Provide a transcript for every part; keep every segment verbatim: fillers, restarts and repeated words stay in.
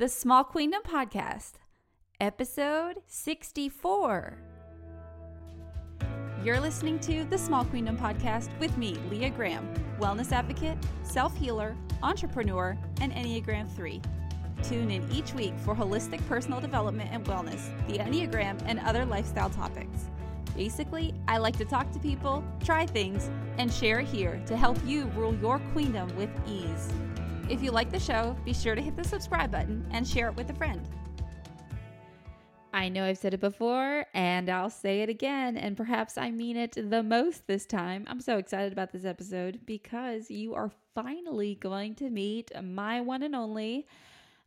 The Small Queendom Podcast, Episode sixty-four. You're listening to The Small Queendom Podcast with me, Leah Graham, wellness advocate, self-healer, entrepreneur, and Enneagram three. Tune in each week for holistic personal development and wellness, the Enneagram, and other lifestyle topics. Basically, I like to talk to people, try things, and share here to help you rule your queendom with ease. If you like the show, be sure to hit the subscribe button and share it with a friend. I know I've said it before, and I'll say it again, and perhaps I mean it the most this time. I'm so excited about this episode because you are finally going to meet my one and only,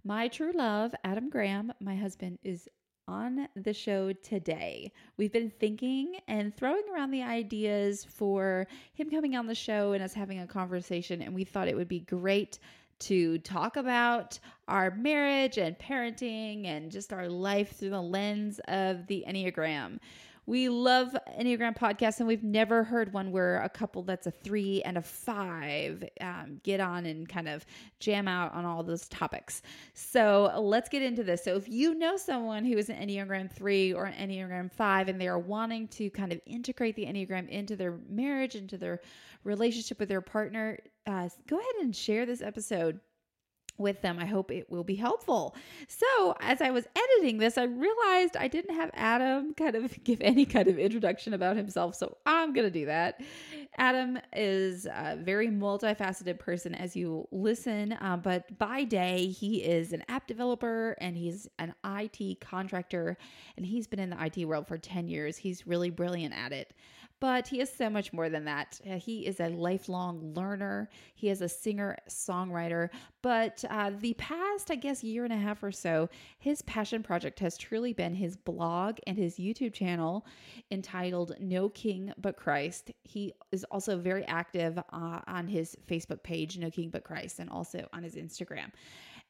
my true love, Adam Graham. My husband is on the show today. We've been thinking and throwing around the ideas for him coming on the show and us having a conversation, and we thought it would be great to talk about our marriage and parenting and just our life through the lens of the Enneagram. We love Enneagram podcasts, and we've never heard one where a couple that's a three and a five um, get on and kind of jam out on all those topics. So let's get into this. So if you know someone who is an Enneagram three or an Enneagram five, and they are wanting to kind of integrate the Enneagram into their marriage, into their relationship with their partner, uh, go ahead and share this episode with them. I hope it will be helpful. So as I was editing this, I realized I didn't have Adam kind of give any kind of introduction about himself. So I'm going to do that. Adam is a very multifaceted person as you listen, uh, but by day he is an app developer and he's an I T contractor, and he's been in the I T world for ten years. He's really brilliant at it. But he is so much more than that. He is a lifelong learner. He is a singer-songwriter. But uh, the past, I guess, year and a half or so, his passion project has truly been his blog and his YouTube channel entitled No King But Christ. He is also very active uh, on his Facebook page, No King But Christ, and also on his Instagram.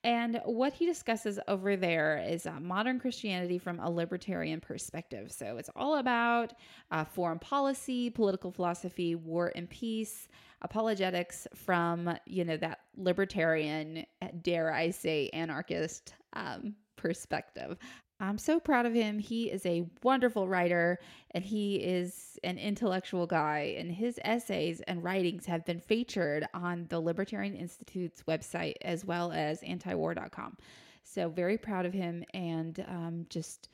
And what he discusses over there is uh, modern Christianity from a libertarian perspective. So it's all about uh, foreign policy, political philosophy, war and peace, apologetics from, you know, that libertarian, dare I say, anarchist um, perspective. I'm so proud of him. He is a wonderful writer, and he is an intellectual guy, and his essays and writings have been featured on the Libertarian Institute's website as well as antiwar dot com. So very proud of him, and um, just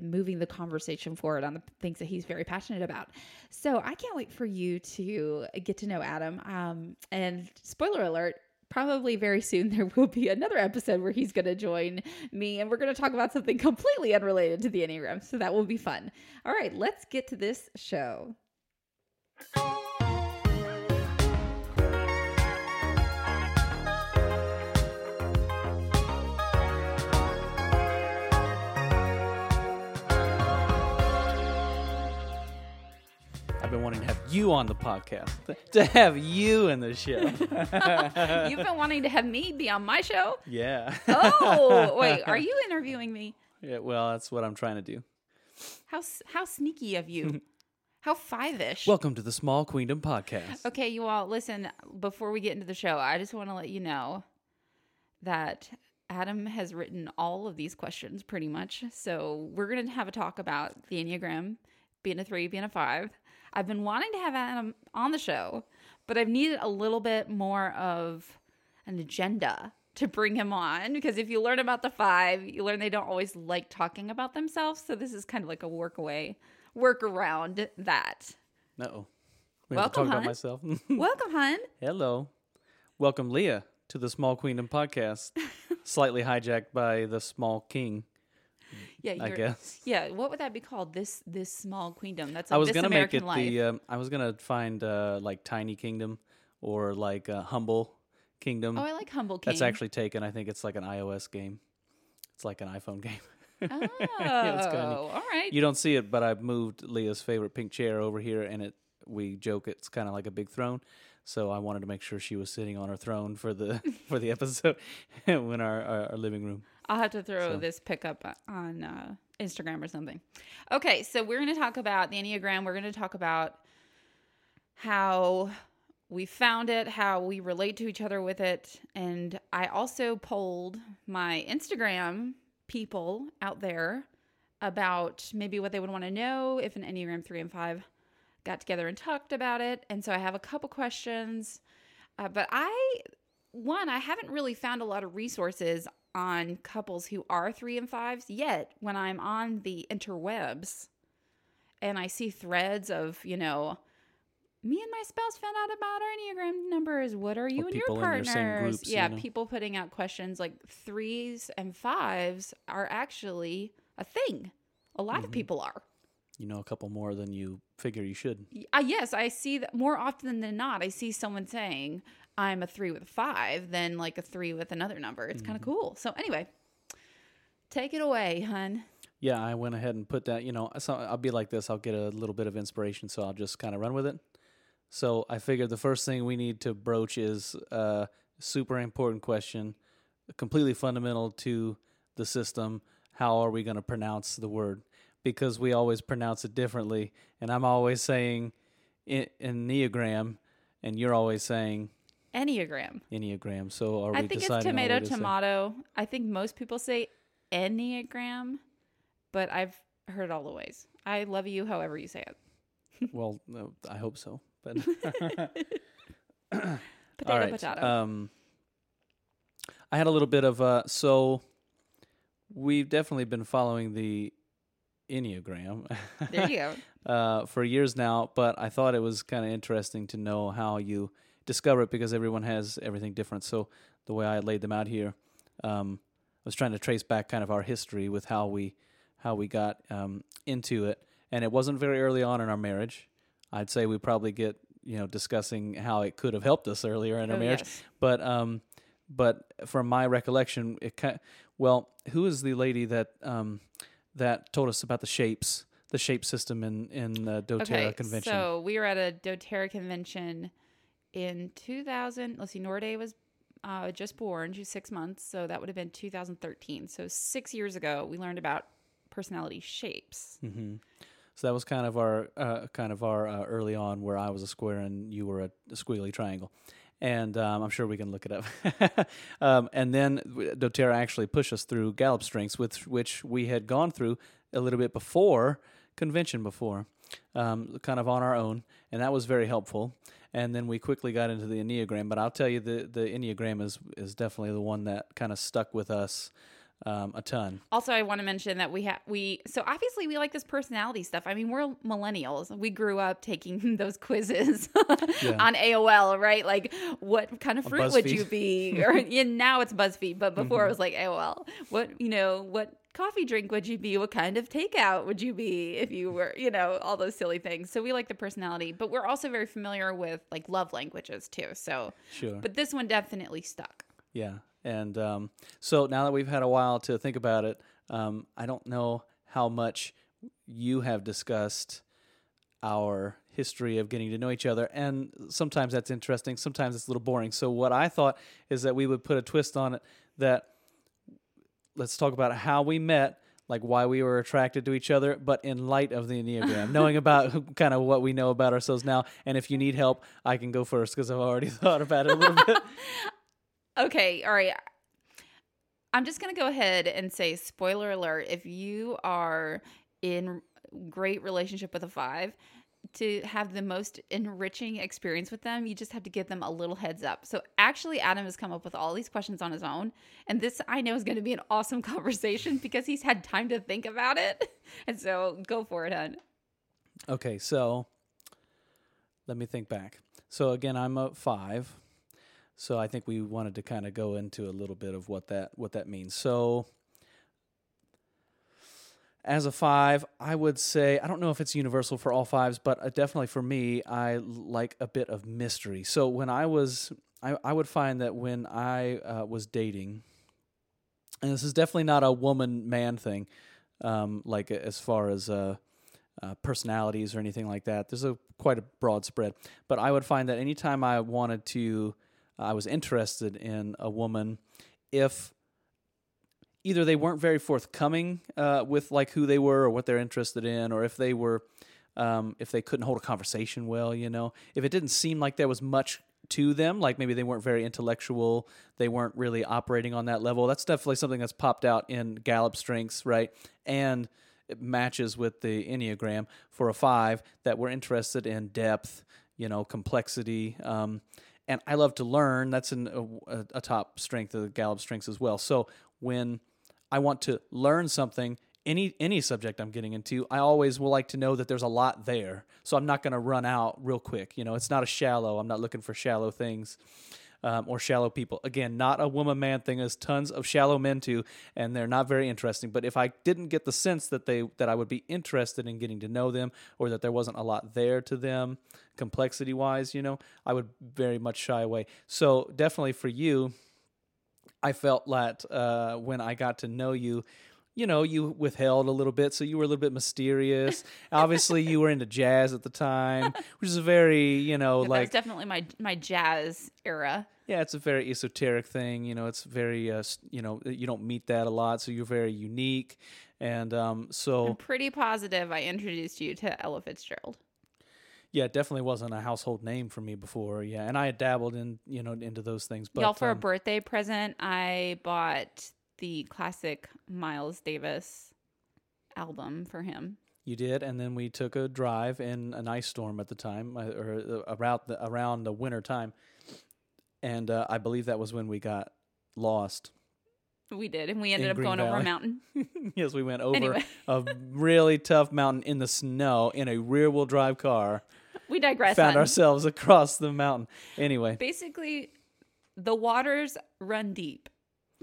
moving the conversation forward on the things that he's very passionate about. So I can't wait for you to get to know Adam. Um, and spoiler alert, probably very soon there will be another episode where he's going to join me, and we're going to talk about something completely unrelated to the Enneagram. So that will be fun. All right, let's get to this show. Been wanting to have you on the podcast, to have you in the show. You've been wanting to have me be on my show? Yeah. Oh, wait, are you interviewing me? Yeah, well, that's what I'm trying to do. How how sneaky of you. How five-ish. Welcome to the Small Queendom Podcast. Okay, you all, listen, before we get into the show, I just want to let you know that Adam has written all of these questions pretty much, so we're going to have a talk about the Enneagram, being a three, being a five. I've been wanting to have Adam on the show, but I've needed a little bit more of an agenda to bring him on, because if you learn about the five, you learn they don't always like talking about themselves. So this is kind of like a work away, work around that. Uh-oh. We have to talk about myself. Welcome, hon. Hello. Welcome, Leah, to the Small Queendom Podcast, slightly hijacked by the Small King. Yeah, I guess. Yeah, what would that be called? This this small queendom. That's like I was gonna make it the. Um, I was gonna find uh, like tiny kingdom or like uh, humble kingdom. Oh, I like humble kingdom. That's actually taken. I think it's like an iOS game. It's like an iPhone game. Oh, yeah, it's kinda neat. All right. You don't see it, but I've moved Leah's favorite pink chair over here, and it. We joke it's kind of like a big throne. So I wanted to make sure she was sitting on her throne for the for the episode in our, our, our living room. I'll have to throw so. this pickup on uh, Instagram or something. Okay, so we're going to talk about the Enneagram. We're going to talk about how we found it, how we relate to each other with it. And I also polled my Instagram people out there about maybe what they would want to know if an Enneagram three and five got together and talked about it. And so I have a couple questions. Uh, but I, one, I haven't really found a lot of resources on couples who are three and fives yet when I'm on the interwebs. And I see threads of, you know, me and my spouse found out about our Enneagram numbers. What are you or and your partners? In your same groups, yeah, you know? People putting out questions like threes and fives are actually a thing. A lot mm-hmm. of people are. You know, a couple more than you figure you should. Uh, yes, I see that more often than not. I see someone saying, I'm a three with a five than like a three with another number. It's mm-hmm. kind of cool. So anyway, take it away, hun. Yeah, I went ahead and put that, you know, so I'll be like this. I'll get a little bit of inspiration, so I'll just kind of run with it. So I figured the first thing we need to broach is a super important question, completely fundamental to the system. How are we going to pronounce the word? Because we always pronounce it differently, and I'm always saying Enneagram, and you're always saying... Enneagram. Enneagram. So are I we deciding... I think it's tomato, tomato. Say? I think most people say Enneagram. But I've heard all the ways. I love you however you say it. Well, no, I hope so. But potato, all right. potato. Um, I had a little bit of... Uh, so we've definitely been following the Enneagram. There you go. uh, for years now, but I thought it was kind of interesting to know how you discover it because everyone has everything different. So the way I laid them out here, um, I was trying to trace back kind of our history with how we... how we got um, into it, and it wasn't very early on in our marriage. I'd say we probably get, you know, discussing how it could have helped us earlier in oh, our marriage. Yes. But um, but from my recollection, it kind of, well, who is the lady that um, that told us about the shapes, the shape system in in the doTERRA okay, convention? So we were at a doTERRA convention in two thousand. Let's see, Norday was uh, just born; she's six months, so that would have been two thousand thirteen. So six years ago, we learned about personality shapes. Mm-hmm. So that was kind of our uh, kind of our uh, early on, where I was a square and you were a, a squiggly triangle, and um, I'm sure we can look it up. um, and then doTERRA actually pushed us through Gallup strengths, which which we had gone through a little bit before convention before, um, kind of on our own, and that was very helpful. And then we quickly got into the Enneagram, but I'll tell you the the Enneagram is is definitely the one that kind of stuck with us. Um, a ton. Also, I want to mention that we have, we, so obviously we like this personality stuff. I mean, we're millennials. We grew up taking those quizzes yeah. on A O L, right? Like, what kind of fruit would you be? Or and now it's BuzzFeed, but before mm-hmm. it was like A O L. What, you know, what coffee drink would you be? What kind of takeout would you be if you were, you know, all those silly things. So we like the personality, but we're also very familiar with like love languages too. So, sure. But this one definitely stuck. Yeah. And um, so now that we've had a while to think about it, um, I don't know how much you have discussed our history of getting to know each other. And sometimes that's interesting. Sometimes it's a little boring. So what I thought is that we would put a twist on it that let's talk about how we met, like why we were attracted to each other, but in light of the Enneagram, knowing about kind of what we know about ourselves now. And if you need help, I can go first because I've already thought about it a little bit. Okay, all right. I'm just going to go ahead and say, spoiler alert, if you are in great relationship with a five, to have the most enriching experience with them, you just have to give them a little heads up. So actually, Adam has come up with all these questions on his own. And this, I know, is going to be an awesome conversation because he's had time to think about it. And so go for it, hon. Okay, so let me think back. So again, I'm a five. So I think we wanted to kind of go into a little bit of what that what that means. So as a five, I would say, I don't know if it's universal for all fives, but definitely for me, I like a bit of mystery. So when I was, I, I would find that when I uh, was dating, and this is definitely not a woman-man thing, um, like as far as uh, uh, personalities or anything like that. There's a quite a broad spread. But I would find that anytime I wanted to... I was interested in a woman if either they weren't very forthcoming uh, with like who they were or what they're interested in, or if they were um, if they couldn't hold a conversation well, you know, if it didn't seem like there was much to them. Like maybe they weren't very intellectual. They weren't really operating on that level. That's definitely something that's popped out in Gallup strengths, right? And it matches with the Enneagram for a five that we're interested in depth, you know, complexity. Um, and I love to learn. That's an, a, a top strength of the Gallup strengths as well. So when I want to learn something, any any subject I'm getting into, I always will like to know that there's a lot there. So I'm not going to run out real quick. You know, it's not a shallow. I'm not looking for shallow things um, or shallow people. Again, not a woman-man thing. There's tons of shallow men too, and they're not very interesting. But if I didn't get the sense that they that I would be interested in getting to know them, or that there wasn't a lot there to them, complexity-wise, you know, I would very much shy away. So definitely for you, I felt that uh, when I got to know you, you know, you withheld a little bit, so you were a little bit mysterious. Obviously, you were into jazz at the time, which is a very, you know, yeah, like... That's definitely my my jazz era. Yeah, it's a very esoteric thing. You know, it's very, uh, you know, you don't meet that a lot, so you're very unique. And um, so... I'm pretty positive I introduced you to Ella Fitzgerald. Yeah, it definitely wasn't a household name for me before. Yeah, and I had dabbled in, you know, into those things. But, Y'all, for um, a birthday present, I bought... the classic Miles Davis album for him. You did, and then we took a drive in an ice storm at the time, or around the, around the winter time, and uh, I believe that was when we got lost. We did, and we ended up going over a mountain. Yes, we went over anyway. A really tough mountain in the snow in a rear-wheel drive car. We digress. Found ourselves across the mountain. Anyway. Basically, the waters run deep.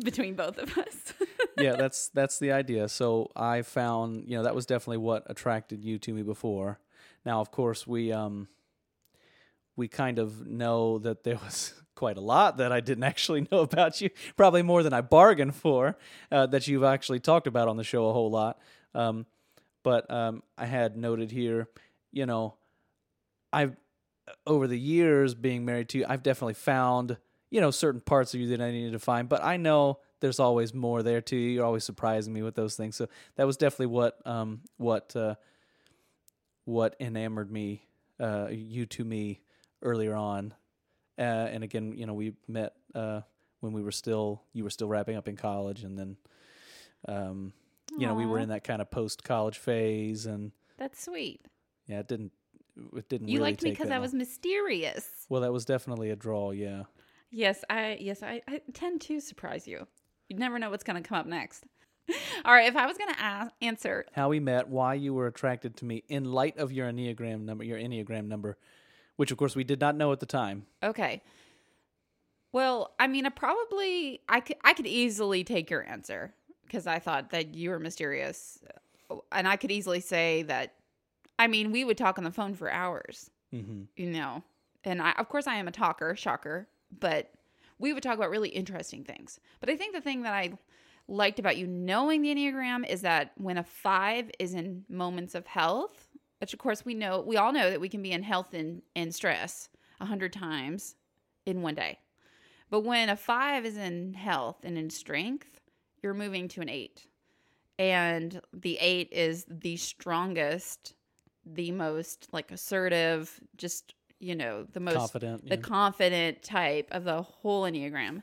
Between both of us. Yeah, that's that's the idea. So I found, you know, that was definitely what attracted you to me before. Now, of course, we um we kind of know that there was quite a lot that I didn't actually know about you, probably more than I bargained for, uh, that you've actually talked about on the show a whole lot. Um, but um, I had noted here, you know, I've over the years being married to you, I've definitely found... you know, certain parts of you that I needed to find, but I know there's always more there to you. You're always surprising me with those things. So that was definitely what, um, what, uh, what enamored me, uh, you to me earlier on. Uh, and again, you know, we met, uh, when we were still, you were still wrapping up in college, and then, um, you Aww. know, we were in that kind of post-college phase, and that's sweet. Yeah. It didn't, it didn't you really liked me because I was mysterious. Well, that was definitely a draw. Yeah. Yes, I yes I, I tend to surprise you. You never know what's going to come up next. All right, if I was going to ask, answer how we met, why you were attracted to me in light of your Enneagram number, your Enneagram number, which of course we did not know at the time. Okay. Well, I mean, I probably I could I could easily take your answer because I thought that you were mysterious, and I could easily say that. I mean, we would talk on the phone for hours. Mm-hmm. You know, and I, of course I am a talker, shocker. But we would talk about really interesting things. But I think the thing that I liked about you knowing the Enneagram is that when a five is in moments of health, which of course we know, we all know that we can be in health and, and stress a hundred times in one day. But when a five is in health and in strength, you're moving to an eight. And the eight is the strongest, the most like assertive, just you know, the most, confident, the yeah. confident type of the whole Enneagram.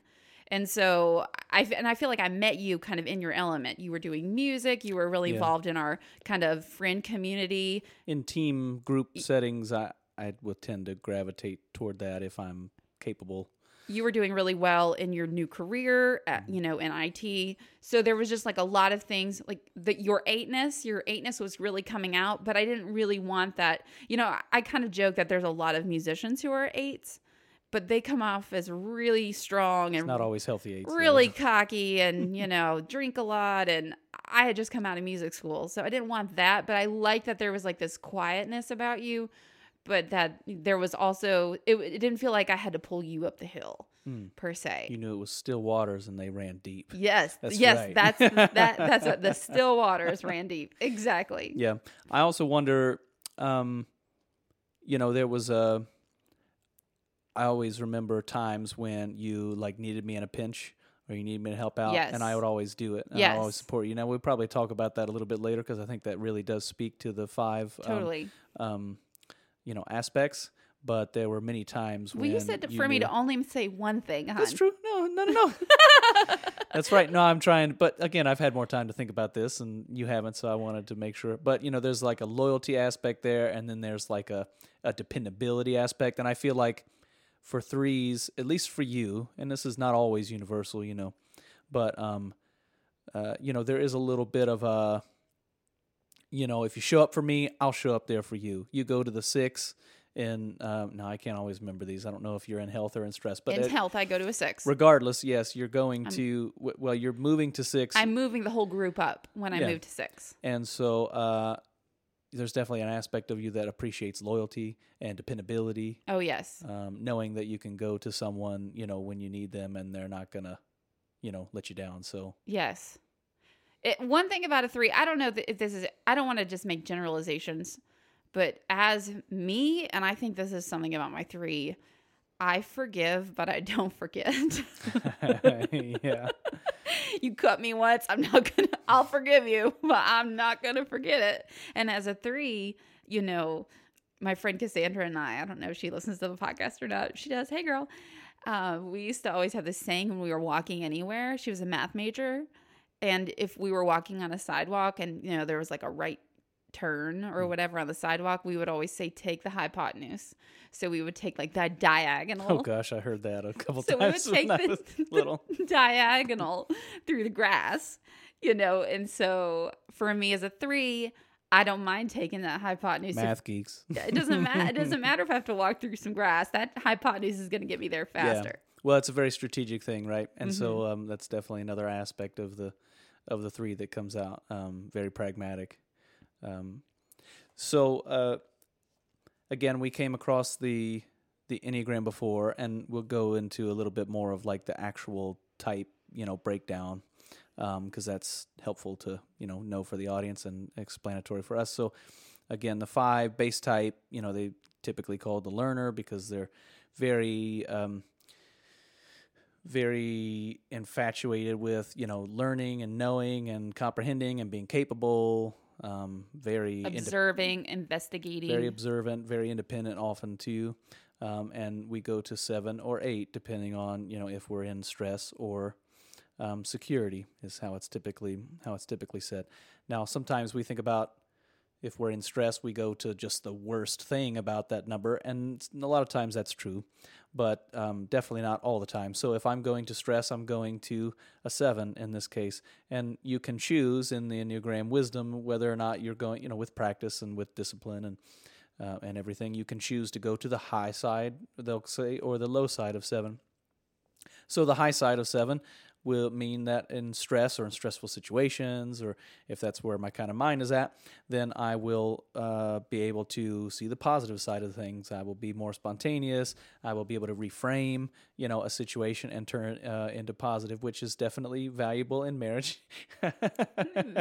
And so I, and I feel like I met you kind of in your element. You were doing music. You were really yeah. involved in our kind of friend community. In team group settings, I, I would tend to gravitate toward that if I'm capable. You were doing really well in your new career, at, you know, in I T. So there was just like a lot of things like that. Your eightness, your eightness was really coming out, but I didn't really want that. You know, I, I kind of joke that there's a lot of musicians who are eights, but they come off as really strong and it's not always healthy eights, really cocky and, you know, drink a lot. And I had just come out of music school, so I didn't want that, but I liked that there was like this quietness about you. But that there was also, it, it didn't feel like I had to pull you up the hill, mm. per se. You knew it was still waters and they ran deep. Yes. That's yes. Right. That's, that, that's what the still waters ran deep. Exactly. Yeah. I also wonder, um, you know, there was a, I always remember times when you like needed me in a pinch or you needed me to help out. Yes. And I would always do it. And yes. I always support you. Now, we'll probably talk about that a little bit later because I think that really does speak to the five. Totally. Um, um you know, aspects, But there were many times when... Well, you said you for were, me to only say one thing, hon. That's true. No, no, no. That's right. No, I'm trying. But again, I've had more time to think about this, and you haven't, so I wanted to make sure. But, you know, there's like a loyalty aspect there, and then there's like a, a dependability aspect. And I feel like for threes, at least for you, and this is not always universal, you know, but, um, uh, you know, there is a little bit of a, you know, if you show up for me, I'll show up there for you. You go to the six... And um, no, I can't always remember these. I don't know if you're in health or in stress. But in it, health, I go to a six. Regardless, yes, you're going I'm, to, well, you're moving to six. I'm moving the whole group up when I yeah. move to six. And so uh, there's definitely an aspect of you that appreciates loyalty and dependability. Oh, yes. Um, knowing that you can go to someone, you know, when you need them and they're not going to, you know, let you down. So yes. It, one thing about a three, I don't know if this is, I don't want to just make generalizations. But as me, and I think this is something about my three, I forgive, but I don't forget. Yeah. You cut me once, I'm not going to, I'll forgive you, but I'm not going to forget it. And as a three, you know, my friend Cassandra and I, I don't know if she listens to the podcast or not. She does. Hey, girl. Uh, we used to always have this saying when we were walking anywhere. She was a math major. And if we were walking on a sidewalk and, you know, there was like a right turn or whatever on the sidewalk, we would always say take the hypotenuse. So we would take like the diagonal. Oh gosh, I heard that a couple so times. So we would take the, little. the diagonal through the grass, you know. And so for me as a three, I don't mind taking that hypotenuse. Math if, geeks. It doesn't matter. It doesn't matter if I have to walk through some grass. That hypotenuse is going to get me there faster. Yeah. Well, it's a very strategic thing, right? And mm-hmm. so um, that's definitely another aspect of the of the three that comes out. Um, very pragmatic. Um, so, uh, again, we came across the, the Enneagram before, and we'll go into a little bit more of like the actual type, you know, breakdown, um, cause that's helpful to, you know, know for the audience and explanatory for us. So again, the five base type, you know, they typically call the learner because they're very, um, very infatuated with, you know, learning and knowing and comprehending and being capable. Um, very observing, indep- investigating, very observant, very independent often too. Um, and we go to seven or eight depending on, you know, if we're in stress or, um, security is how it's typically, how it's typically said. Now, sometimes we think about if we're in stress, we go to just the worst thing about that number. And a lot of times that's true, but, um, definitely not all the time. So if I'm going to stress, I'm going to a seven in this case. And you can choose in the Enneagram wisdom whether or not you're going, you know, with practice and with discipline and uh, and everything, you can choose to go to the high side, they'll say, or the low side of seven. So the high side of seven will mean that in stress or in stressful situations, or if that's where my kind of mind is at, then I will uh, be able to see the positive side of things. I will be more spontaneous. I will be able to reframe, you know, a situation and turn it uh, into positive, which is definitely valuable in marriage.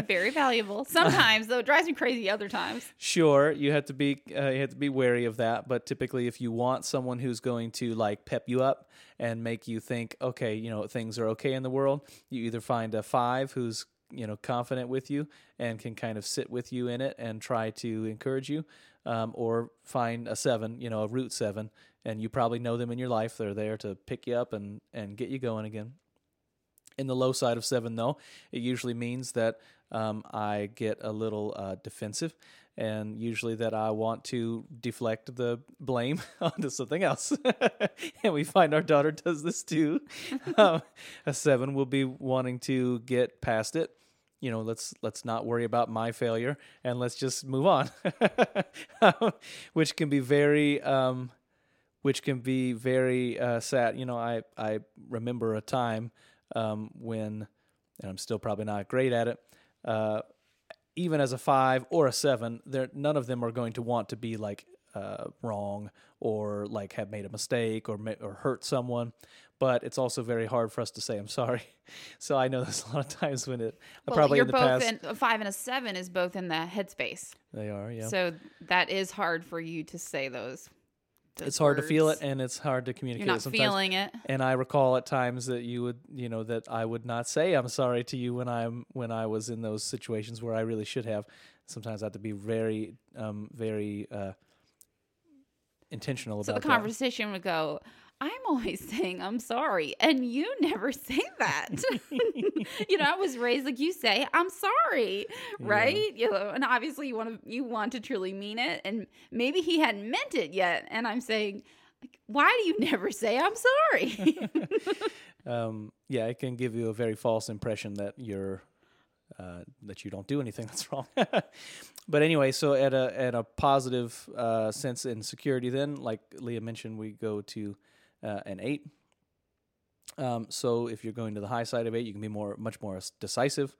Very valuable. Sometimes, though, it drives me crazy other times. Sure, you have to be uh, you have to be wary of that. But typically, if you want someone who's going to like pep you up and make you think, okay, you know, things are okay in the world, you either find a five who's, you know, confident with you and can kind of sit with you in it and try to encourage you, um, or find a seven, you know, a root seven, and you probably know them in your life. They're there to pick you up and, and get you going again. In the low side of seven, though, it usually means that um, I get a little uh, defensive, and usually that I want to deflect the blame onto something else. And we find our daughter does this too. um, a seven will be wanting to get past it. You know, let's let's not worry about my failure, and let's just move on, um, which can be very... Um, which can be very uh, sad. You know, I, I remember a time... Um, when, and I'm still probably not great at it, uh, even as a five or a seven, there none of them are going to want to be like uh, wrong or like have made a mistake or or hurt someone. But it's also very hard for us to say I'm sorry. So I know there's a lot of times when it well, probably you're in the both past. In, a five and a seven is both in the headspace. They are, yeah. So that is hard for you to say those. It's hard words. To feel it, and it's hard to communicate. You're not sometimes. Feeling it. And I recall at times that you would, you know, that I would not say I'm sorry to you when I'm when I was in those situations where I really should have. Sometimes I have to be very, um, very uh, intentional about that. So the conversation that. would go, I'm always saying I'm sorry, and you never say that. You know, I was raised like you say I'm sorry, right? Yeah. You know, and obviously you want to you want to truly mean it, and maybe he hadn't meant it yet, and I'm saying, like, why do you never say I'm sorry? um, yeah, it can give you a very false impression that you're uh, that you don't do anything that's wrong. But anyway, so at a at a positive uh, sense in security, then, like Leah mentioned, we go to Uh, an eight. Um, so if you're going to the high side of eight, you can be more, much more decisive,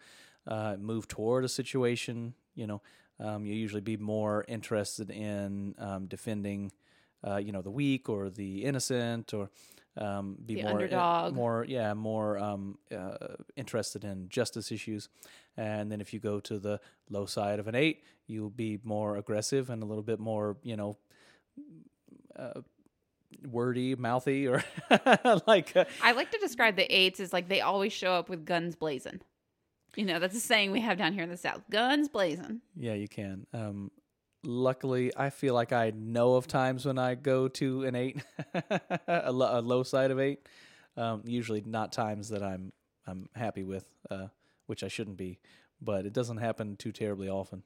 uh, move toward a situation. You know, um, you'll usually be more interested in um, defending, uh, you know, the weak or the innocent, or um, be the more underdog. In, more, yeah, more um, uh, interested in justice issues. And then if you go to the low side of an eight, you'll be more aggressive and a little bit more, you know. Uh, wordy, mouthy, or like... Uh, I like to describe the eights as like they always show up with guns blazing. You know, that's a saying we have down here in the South. Guns blazing. Yeah, you can. Um, luckily, I feel like I know of times when I go to an eight, a, lo- a low side of eight. Um, usually not times that I'm I'm happy with, uh, which I shouldn't be, but it doesn't happen too terribly often.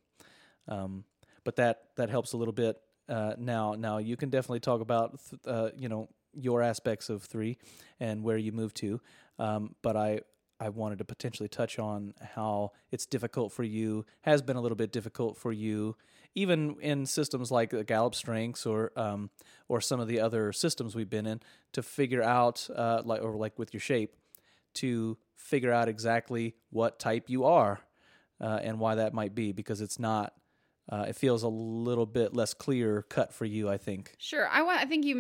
Um, but that, that helps a little bit. Uh, now, now you can definitely talk about, th- uh, you know, your aspects of three and where you move to. Um, but I, I wanted to potentially touch on how it's difficult for you, has been a little bit difficult for you, even in systems like the Gallup Strengths or, um, or some of the other systems we've been in, to figure out, uh, like, or like with your shape, to figure out exactly what type you are, uh, and why that might be, because it's not, Uh, it feels a little bit less clear cut for you, I think. Sure. I, wa- I think you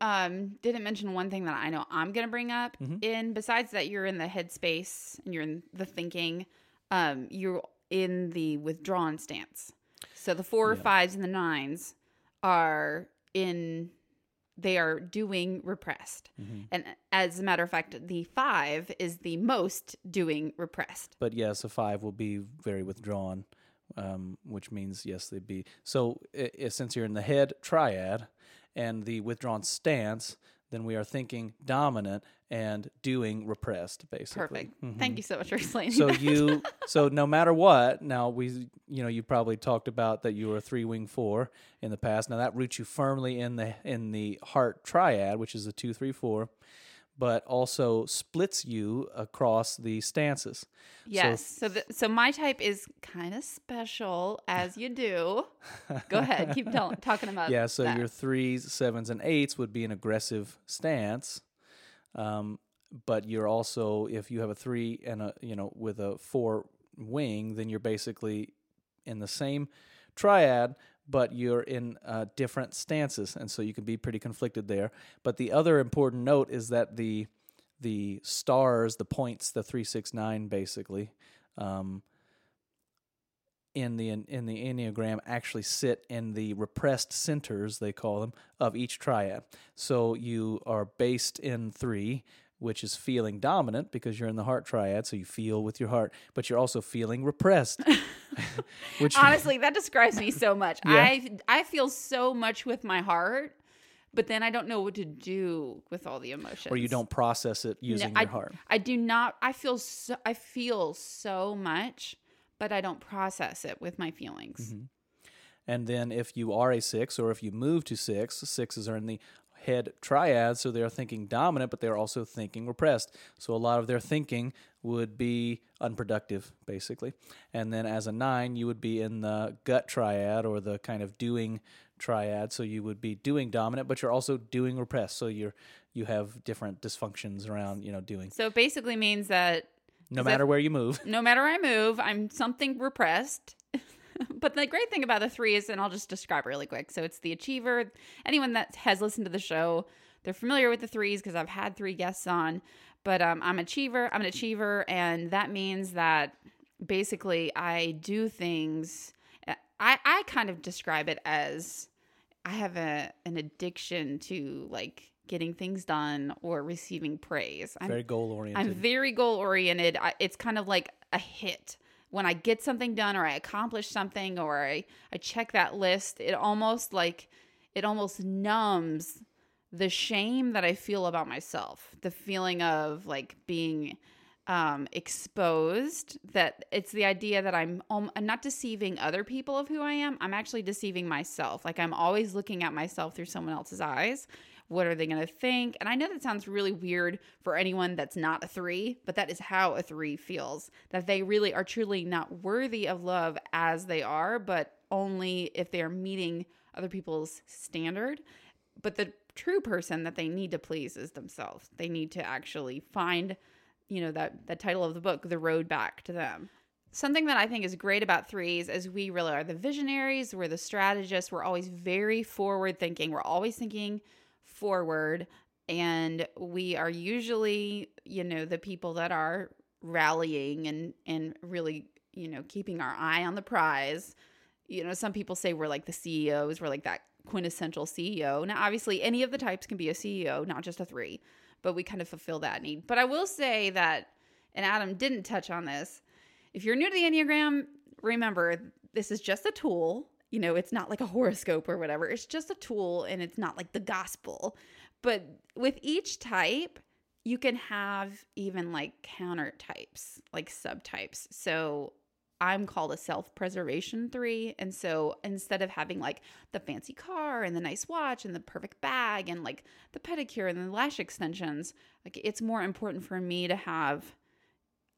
um, didn't mention one thing that I know I'm going to bring up. Mm-hmm. In besides that you're in the headspace and you're in the thinking, um, you're in the withdrawn stance. So the four yeah. fives and the nines are in, they are doing repressed. Mm-hmm. And as a matter of fact, the five is the most doing repressed. But yes, a five will be very withdrawn. Um, which means, yes, they'd be... So uh, since you're in the head triad and the withdrawn stance, then we are thinking dominant and doing repressed, basically. Perfect. Mm-hmm. Thank you so much for explaining so that. you, so no matter what, now we, you know, you probably talked about that you were a three-wing four in the past. Now that roots you firmly in the in the heart triad, which is the two, three, four, but also splits you across the stances. Yes. So so, the, so my type is kind of special, as you do. Go ahead. Keep tell, talking about Yeah, so that. Your threes, sevens, and eights would be an aggressive stance. Um, but you're also, if you have a three and a, you know, with a four wing, then you're basically in the same triad, but you're in uh, different stances, and so you can be pretty conflicted there. But the other important note is that the the stars, the points, the three, six, nine, basically, um, in the in the Enneagram actually sit in the repressed centers, they call them, of each triad. So you are based in three, which is feeling dominant because you're in the heart triad, so you feel with your heart, but you're also feeling repressed. Which honestly, that describes me so much. Yeah. I I feel so much with my heart, but then I don't know what to do with all the emotions. Or you don't process it using no, your I, heart. I do not. I feel so, I feel so much, but I don't process it with my feelings. Mm-hmm. And then if you are a six, or if you move to six, sixes are in the head triad, so they're thinking dominant, but they're also thinking repressed. So a lot of their thinking would be unproductive, basically. And then as a nine, you would be in the gut triad, or the kind of doing triad, so you would be doing dominant, but you're also doing repressed, so you're you have different dysfunctions around, you know, doing. So it basically means that... No matter that, where you move. No matter where I move, I'm something repressed. But the great thing about the three is, and I'll just describe really quick. So it's the achiever. Anyone that has listened to the show, they're familiar with the threes because I've had three guests on. But um, I'm an achiever. I'm an achiever. And that means that basically I do things. I, I kind of describe it as I have a an addiction to like getting things done or receiving praise. I'm very goal oriented. I'm very goal oriented. It's kind of like a hit. When I get something done, or I accomplish something, or I, I check that list, it almost like it almost numbs the shame that I feel about myself, the feeling of like being um, exposed, that it's the idea that I'm, um, I'm not deceiving other people of who I am. I'm actually deceiving myself. Like I'm always looking at myself through someone else's eyes. What are they going to think? And I know that sounds really weird for anyone that's not a three, but that is how a three feels, that they really are truly not worthy of love as they are, but only if they are meeting other people's standard. But the true person that they need to please is themselves. They need to actually find, you know, that, that title of the book, The Road Back to Them. Something that I think is great about threes is we really are the visionaries. We're the strategists. We're always very forward thinking. We're always thinking forward, and we are usually, you know, the people that are rallying and and really, you know, keeping our eye on the prize. You know, some people say we're like the C E Os, we're like that quintessential C E O. Now, obviously, any of the types can be a C E O, not just a three, but we kind of fulfill that need. But I will say that, and Adam didn't touch on this, if you're new to the Enneagram, remember, this is just a tool. You know, it's not like a horoscope or whatever. It's just a tool, and it's not like the gospel. But with each type, you can have even like counter types, like subtypes. So I'm called a self-preservation three. And so instead of having like the fancy car and the nice watch and the perfect bag and like the pedicure and the lash extensions, like it's more important for me to have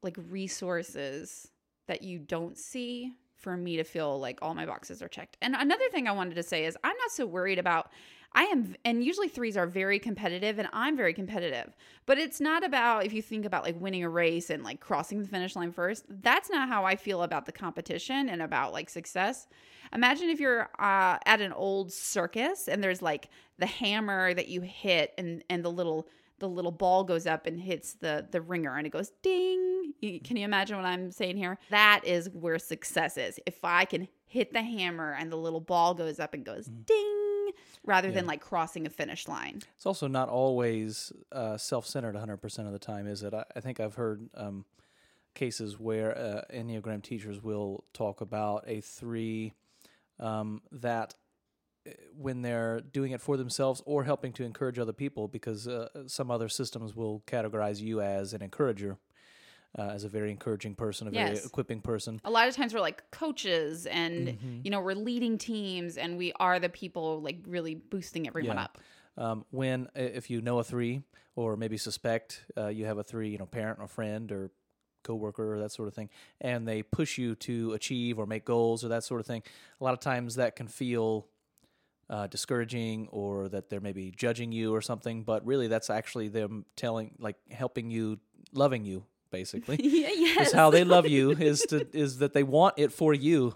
like resources that you don't see, for me to feel like all my boxes are checked. And another thing I wanted to say is I'm not so worried about, I am, and usually threes are very competitive, and I'm very competitive, but it's not about, if you think about like winning a race and like crossing the finish line first, that's not how I feel about the competition and about like success. Imagine if you're uh, at an old circus and there's like the hammer that you hit and, and the little, the little ball goes up and hits the the ringer and it goes ding. Can you imagine what I'm saying here? That is where success is. If I can hit the hammer and the little ball goes up and goes mm. ding, rather yeah. than like crossing a finish line. It's also not always uh, self-centered one hundred percent of the time, is it? I, I think I've heard um, cases where uh, Enneagram teachers will talk about a three um, that when they're doing it for themselves or helping to encourage other people, because uh, some other systems will categorize you as an encourager, uh, as a very encouraging person, a yes. very equipping person. A lot of times we're like coaches and, mm-hmm. you know, we're leading teams and we are the people like really boosting everyone yeah. up. Um, when, if you know a three or maybe suspect uh, you have a three, you know, parent or friend or coworker or that sort of thing, and they push you to achieve or make goals or that sort of thing, a lot of times that can feel Uh, discouraging, or that they're maybe judging you or something, but really that's actually them telling, like helping you, loving you, basically. yeah, yes. Is how they love you is to is that they want it for you.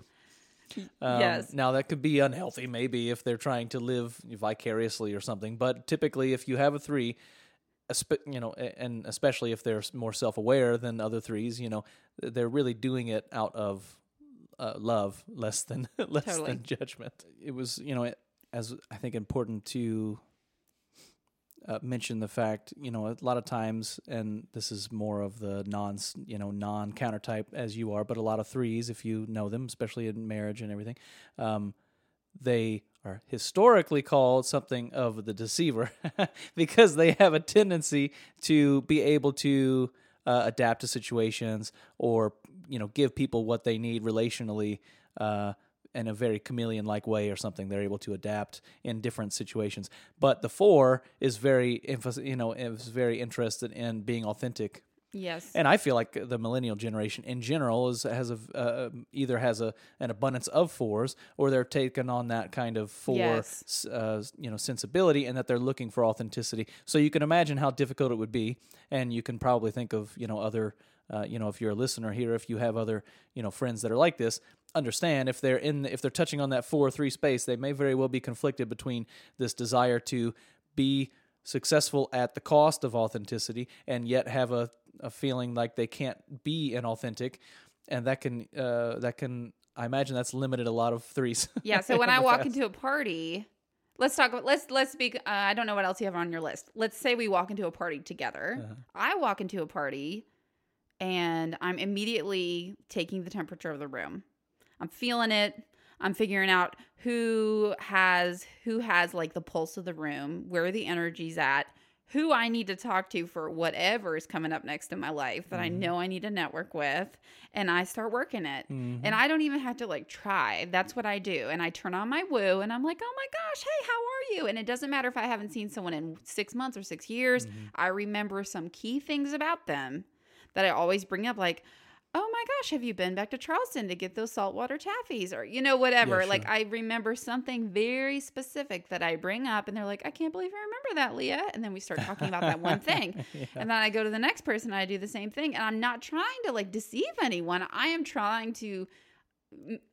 Um, yes. Now that could be unhealthy, maybe if they're trying to live vicariously or something. But typically, if you have a three, you know, and especially if they're more self-aware than other threes, you know, they're really doing it out of uh, love, less than less totally. than judgment. It was, you know. It, as I think important to uh, mention the fact, you know, a lot of times, and this is more of the non, you know, non-countertype as you are, but a lot of threes, if you know them, especially in marriage and everything, um, they are historically called something of the deceiver because they have a tendency to be able to uh, adapt to situations or, you know, give people what they need relationally, uh, in a very chameleon-like way or something. They're able to adapt in different situations. But the four is very, you know, is very interested in being authentic. Yes. And I feel like the millennial generation in general is has a uh, either has a an abundance of fours, or they're taking on that kind of four, yes. uh, you know, sensibility, and that they're looking for authenticity. So you can imagine how difficult it would be, and you can probably think of, you know, other, uh, you know, if you're a listener here, if you have other, you know, friends that are like this. Understand if they're in if they're touching on that four or three space, they may very well be conflicted between this desire to be successful at the cost of authenticity, and yet have a, a feeling like they can't be inauthentic, and that can uh, that can I imagine that's limited a lot of threes. Yeah. So when I walk past. into a party, let's talk. About, let's let's be. Uh, I don't know what else you have on your list. Let's say we walk into a party together. Uh-huh. I walk into a party, and I'm immediately taking the temperature of the room. I'm feeling it. I'm figuring out who has who has like the pulse of the room, where the energy's at, who I need to talk to for whatever is coming up next in my life that mm-hmm. I know I need to network with, and I start working it. Mm-hmm. And I don't even have to like try. That's what I do. And I turn on my woo and I'm like, oh my gosh, hey, how are you? And it doesn't matter if I haven't seen someone in six months or six years. Mm-hmm. I remember some key things about them that I always bring up, like, oh my gosh, have you been back to Charleston to get those saltwater taffies or, you know, whatever. Yeah, sure. Like I remember something very specific that I bring up and they're like, I can't believe I remember that, Leah. And then we start talking about that one thing. Yeah. And then I go to the next person and I do the same thing. And I'm not trying to like deceive anyone. I am trying to,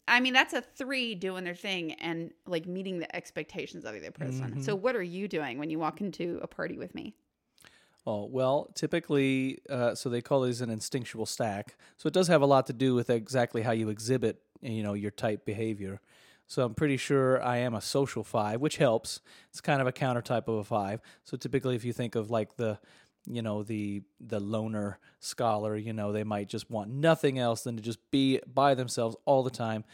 I mean, that's a three doing their thing and like meeting the expectations of the other person. Mm-hmm. So what are you doing when you walk into a party with me? Oh, well, typically, uh, so they call these an instinctual stack. So it does have a lot to do with exactly how you exhibit, you know, your type behavior. So I'm pretty sure I am a social five, which helps. It's kind of a counter type of a five. So typically, if you think of like the, you know, the the loner scholar, you know, they might just want nothing else than to just be by themselves all the time.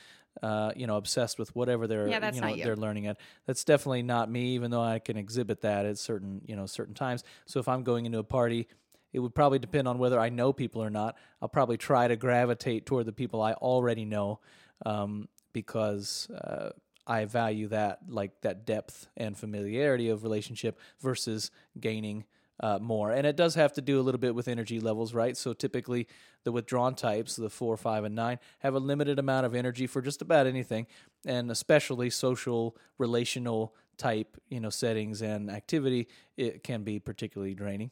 Uh, you know, obsessed with whatever they're yeah, you know you. they're learning at. That's definitely not me, even though I can exhibit that at certain you know certain times. So if I'm going into a party, it would probably depend on whether I know people or not. I'll probably try to gravitate toward the people I already know um, because uh, I value that like that depth and familiarity of relationship versus gaining Uh, more. And it does have to do a little bit with energy levels, right? So typically the withdrawn types, the four, five, and nine, have a limited amount of energy for just about anything, and especially social, relational type, you know, settings and activity, it can be particularly draining.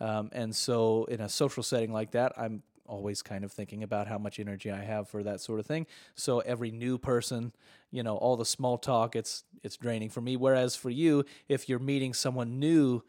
Um, and so in a social setting like that, I'm always kind of thinking about how much energy I have for that sort of thing. So every new person, you know, all the small talk, it's it's draining for me. Whereas for you, if you're meeting someone new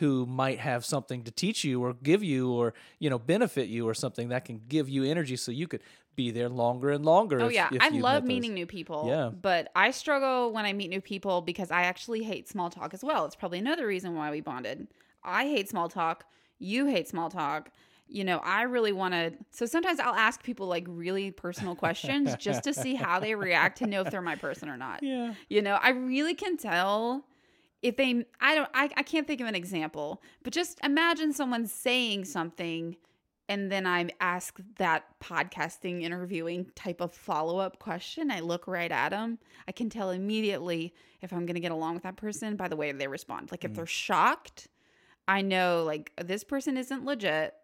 who might have something to teach you or give you or, you know, benefit you or something that can give you energy so you could be there longer and longer. Oh, if, yeah. If I love meeting those new people. Yeah. But I struggle when I meet new people because I actually hate small talk as well. It's probably another reason why we bonded. I hate small talk. You hate small talk. You know, I really want to. So sometimes I'll ask people like really personal questions just to see how they react to know if they're my person or not. Yeah. You know, I really can tell. If they, I don't, I, I can't think of an example, but just imagine someone saying something and then I ask that podcasting, interviewing type of follow-up question. I look right at them. I can tell immediately if I'm going to get along with that person by the way they respond. Like if mm. they're shocked, I know like this person isn't legit.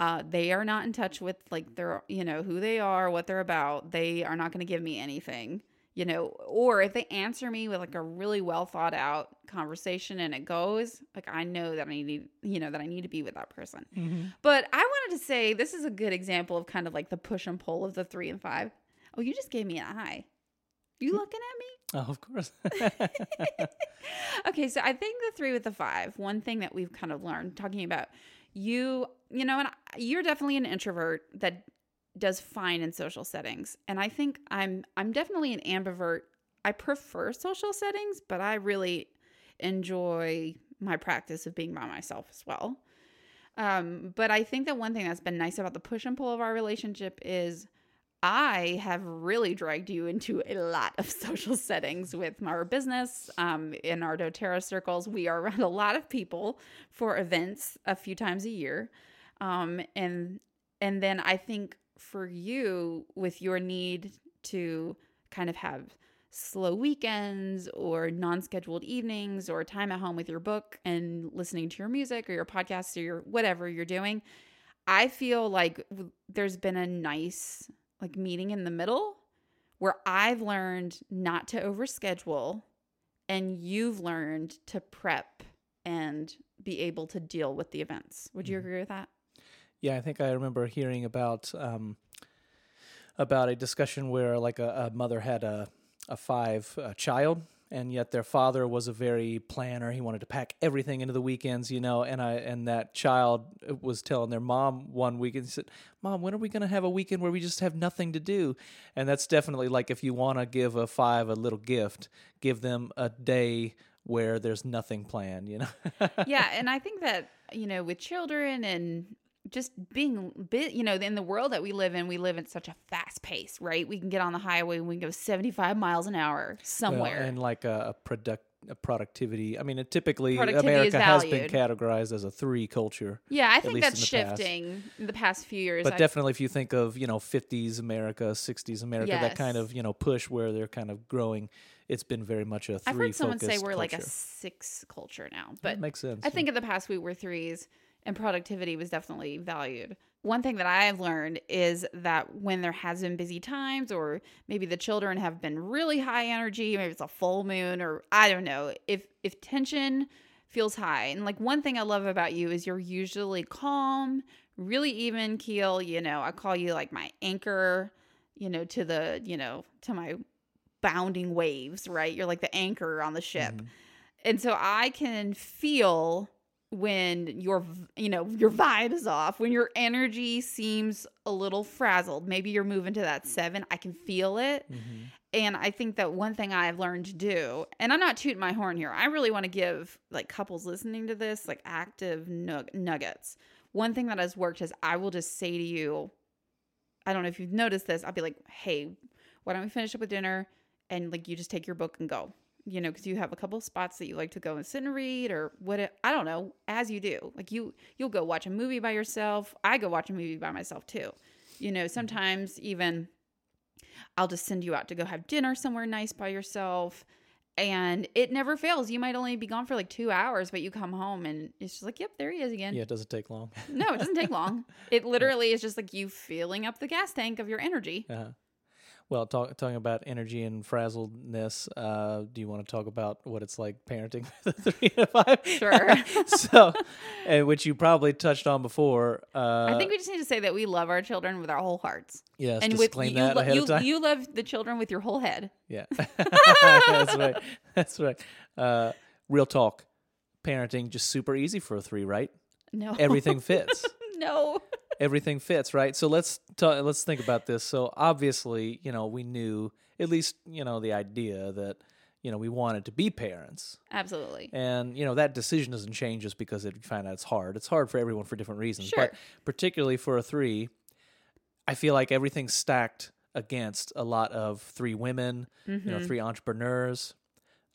Uh, they are not in touch with like their, you know, who they are, what they're about. They are not going to give me anything. You know, or if they answer me with like a really well thought out conversation and it goes, like I know that I need, you know, that I need to be with that person. Mm-hmm. But I wanted to say this is a good example of kind of like the push and pull of the three and five. Oh, you just gave me an eye. You looking at me? Oh, of course. Okay, so I think the three with the five, one thing that we've kind of learned talking about you, you know, and you're definitely an introvert that does fine in social settings. And I think I'm I'm definitely an ambivert. I prefer social settings, but I really enjoy my practice of being by myself as well. Um, but I think that one thing that's been nice about the push and pull of our relationship is I have really dragged you into a lot of social settings with my business. Um, in our doTERRA circles, we are around a lot of people for events a few times a year. Um, and and then I think for you with your need to kind of have slow weekends or non-scheduled evenings or time at home with your book and listening to your music or your podcast or your whatever you're doing, I feel like there's been a nice like meeting in the middle where I've learned not to overschedule and you've learned to prep and be able to deal with the events. Would you agree with that? Yeah, I think I remember hearing about um, about a discussion where like a, a mother had a, a five a child, and yet their father was a very planner. He wanted to pack everything into the weekends, you know, and I and that child was telling their mom one weekend, he said, Mom, when are we going to have a weekend where we just have nothing to do? And that's definitely like if you want to give a five a little gift, give them a day where there's nothing planned, you know? Yeah, and I think that, you know, with children and just being, you know, in the world that we live in, we live in such a fast pace, right? We can get on the highway and we can go seventy-five miles an hour somewhere. Well, and like a, a, product, a productivity. I mean, it typically America has been categorized as a three culture. Yeah, I think that's shifting in the past few years. But I've... definitely if you think of, you know, fifties America, sixties America, yes. that kind of, you know, push where they're kind of growing. It's been very much a three I've heard someone say we're culture. Like a six culture now. But that makes sense. I yeah. think in the past we were threes. And productivity was definitely valued. One thing that I have learned is that when there has been busy times, or maybe the children have been really high energy, maybe it's a full moon, or I don't know, if if tension feels high. And like one thing I love about you is you're usually calm, really even keel. You know, I call you like my anchor, you know, to the, you know, to my bounding waves, right? You're like the anchor on the ship. Mm-hmm. And so I can feel when your, you know, your vibe is off, when your energy seems a little frazzled, maybe you're moving to that seven, I can feel it. Mm-hmm. And I think that one thing I've learned to do, and I'm not tooting my horn here, I really want to give like couples listening to this, like active nug- nuggets. One thing that has worked is I will just say to you, I don't know if you've noticed this, I'll be like, hey, why don't we finish up with dinner? And like, you just take your book and go. You know, because you have a couple of spots that you like to go and sit and read, or what? It, I don't know. As you do, like you, you'll go watch a movie by yourself. I go watch a movie by myself too. You know, sometimes even I'll just send you out to go have dinner somewhere nice by yourself, and it never fails. You might only be gone for like two hours, but you come home and it's just like, yep, there he is again. Yeah, it doesn't take long. No, it doesn't take long. It literally is just like you filling up the gas tank of your energy. Uh-huh. Well, talk, talking about energy and frazzledness, uh, do you want to talk about what it's like parenting with a three and a five? Sure. So, and which you probably touched on before. Uh, I think we just need to say that we love our children with our whole hearts. Yes, and disclaim with, that you, ahead you, of time. You love the children with your whole head. Yeah. That's right. That's right. Uh, real talk. Parenting, just super easy for a three, right? No. Everything fits. No. Everything fits, right? So let's t- let's think about this. So obviously, you know, we knew at least, you know, the idea that, you know, we wanted to be parents. Absolutely. And, you know, that decision doesn't change just because it, you find out it's hard. It's hard for everyone for different reasons. Sure. But particularly for a three, I feel like everything's stacked against a lot of three women, mm-hmm. you know, three entrepreneurs,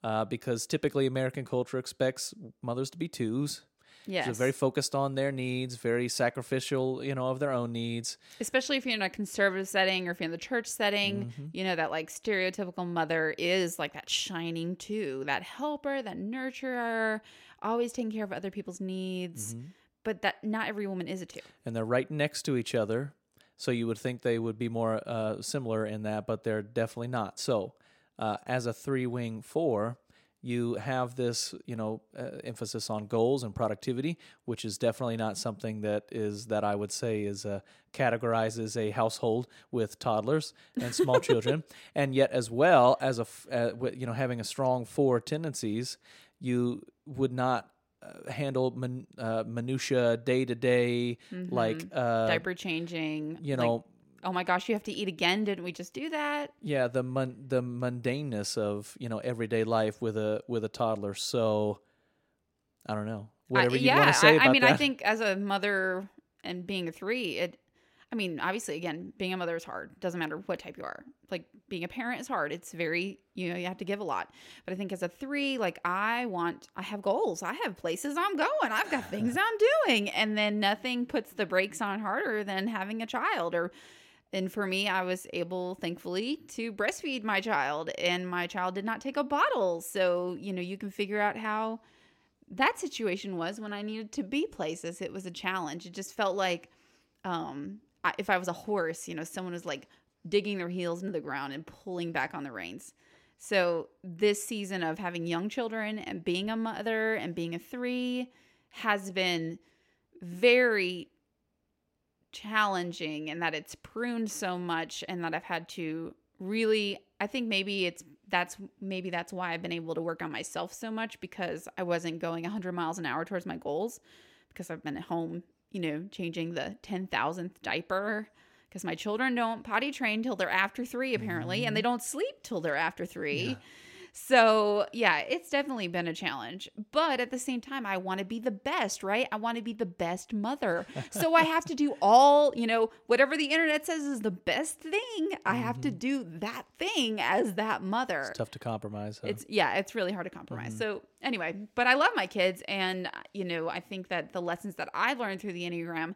uh, because typically American culture expects mothers to be twos. Yes. So very focused on their needs, very sacrificial, you know, of their own needs. Especially if you're in a conservative setting or if you're in the church setting, mm-hmm. you know, that like stereotypical mother is like that shining too, that helper, that nurturer, always taking care of other people's needs. Mm-hmm. But that not every woman is a two. And they're right next to each other. So you would think they would be more uh, similar in that, but they're definitely not. So uh, as a three-wing four... you have this, you know, uh, emphasis on goals and productivity, which is definitely not something that is that I would say is uh, categorizes a household with toddlers and small children. And yet, as well as a, uh, you know, having a strong four tendencies, you would not uh, handle min- uh, minutia day to day, like uh, diaper changing, you know. Like- oh my gosh, you have to eat again. Didn't we just do that? Yeah, the mun- the mundaneness of, you know, everyday life with a with a toddler. So I don't know. Whatever I, you yeah, want to say I, about that. I mean, that. I think as a mother and being a three, it I mean, obviously again, being a mother is hard. Doesn't matter what type you are. Like being a parent is hard. It's very, you know, you have to give a lot. But I think as a three, like I want I have goals. I have places I'm going. I've got things I'm doing. And then nothing puts the brakes on harder than having a child. Or And for me, I was able, thankfully, to breastfeed my child, and my child did not take a bottle. So, you know, you can figure out how that situation was when I needed to be places. It was a challenge. It just felt like um, I, if I was a horse, you know, someone was like digging their heels into the ground and pulling back on the reins. So this season of having young children and being a mother and being a three has been very challenging, and that it's pruned so much, and that I've had to really, I think maybe it's that's maybe that's why I've been able to work on myself so much, because I wasn't going one hundred miles an hour towards my goals, because I've been at home, you know, changing the ten thousandth diaper, because my children don't potty train till they're after three apparently, mm-hmm. and they don't sleep till they're after three. Yeah. So yeah, it's definitely been a challenge. But at the same time, I want to be the best, right? I want to be the best mother. So I have to do all, you know, whatever the internet says is the best thing. I have mm-hmm. to do that thing as that mother. It's tough to compromise. Huh? It's yeah, it's really hard to compromise. Mm-hmm. So anyway, but I love my kids. And, you know, I think that the lessons that I learned through the Enneagram,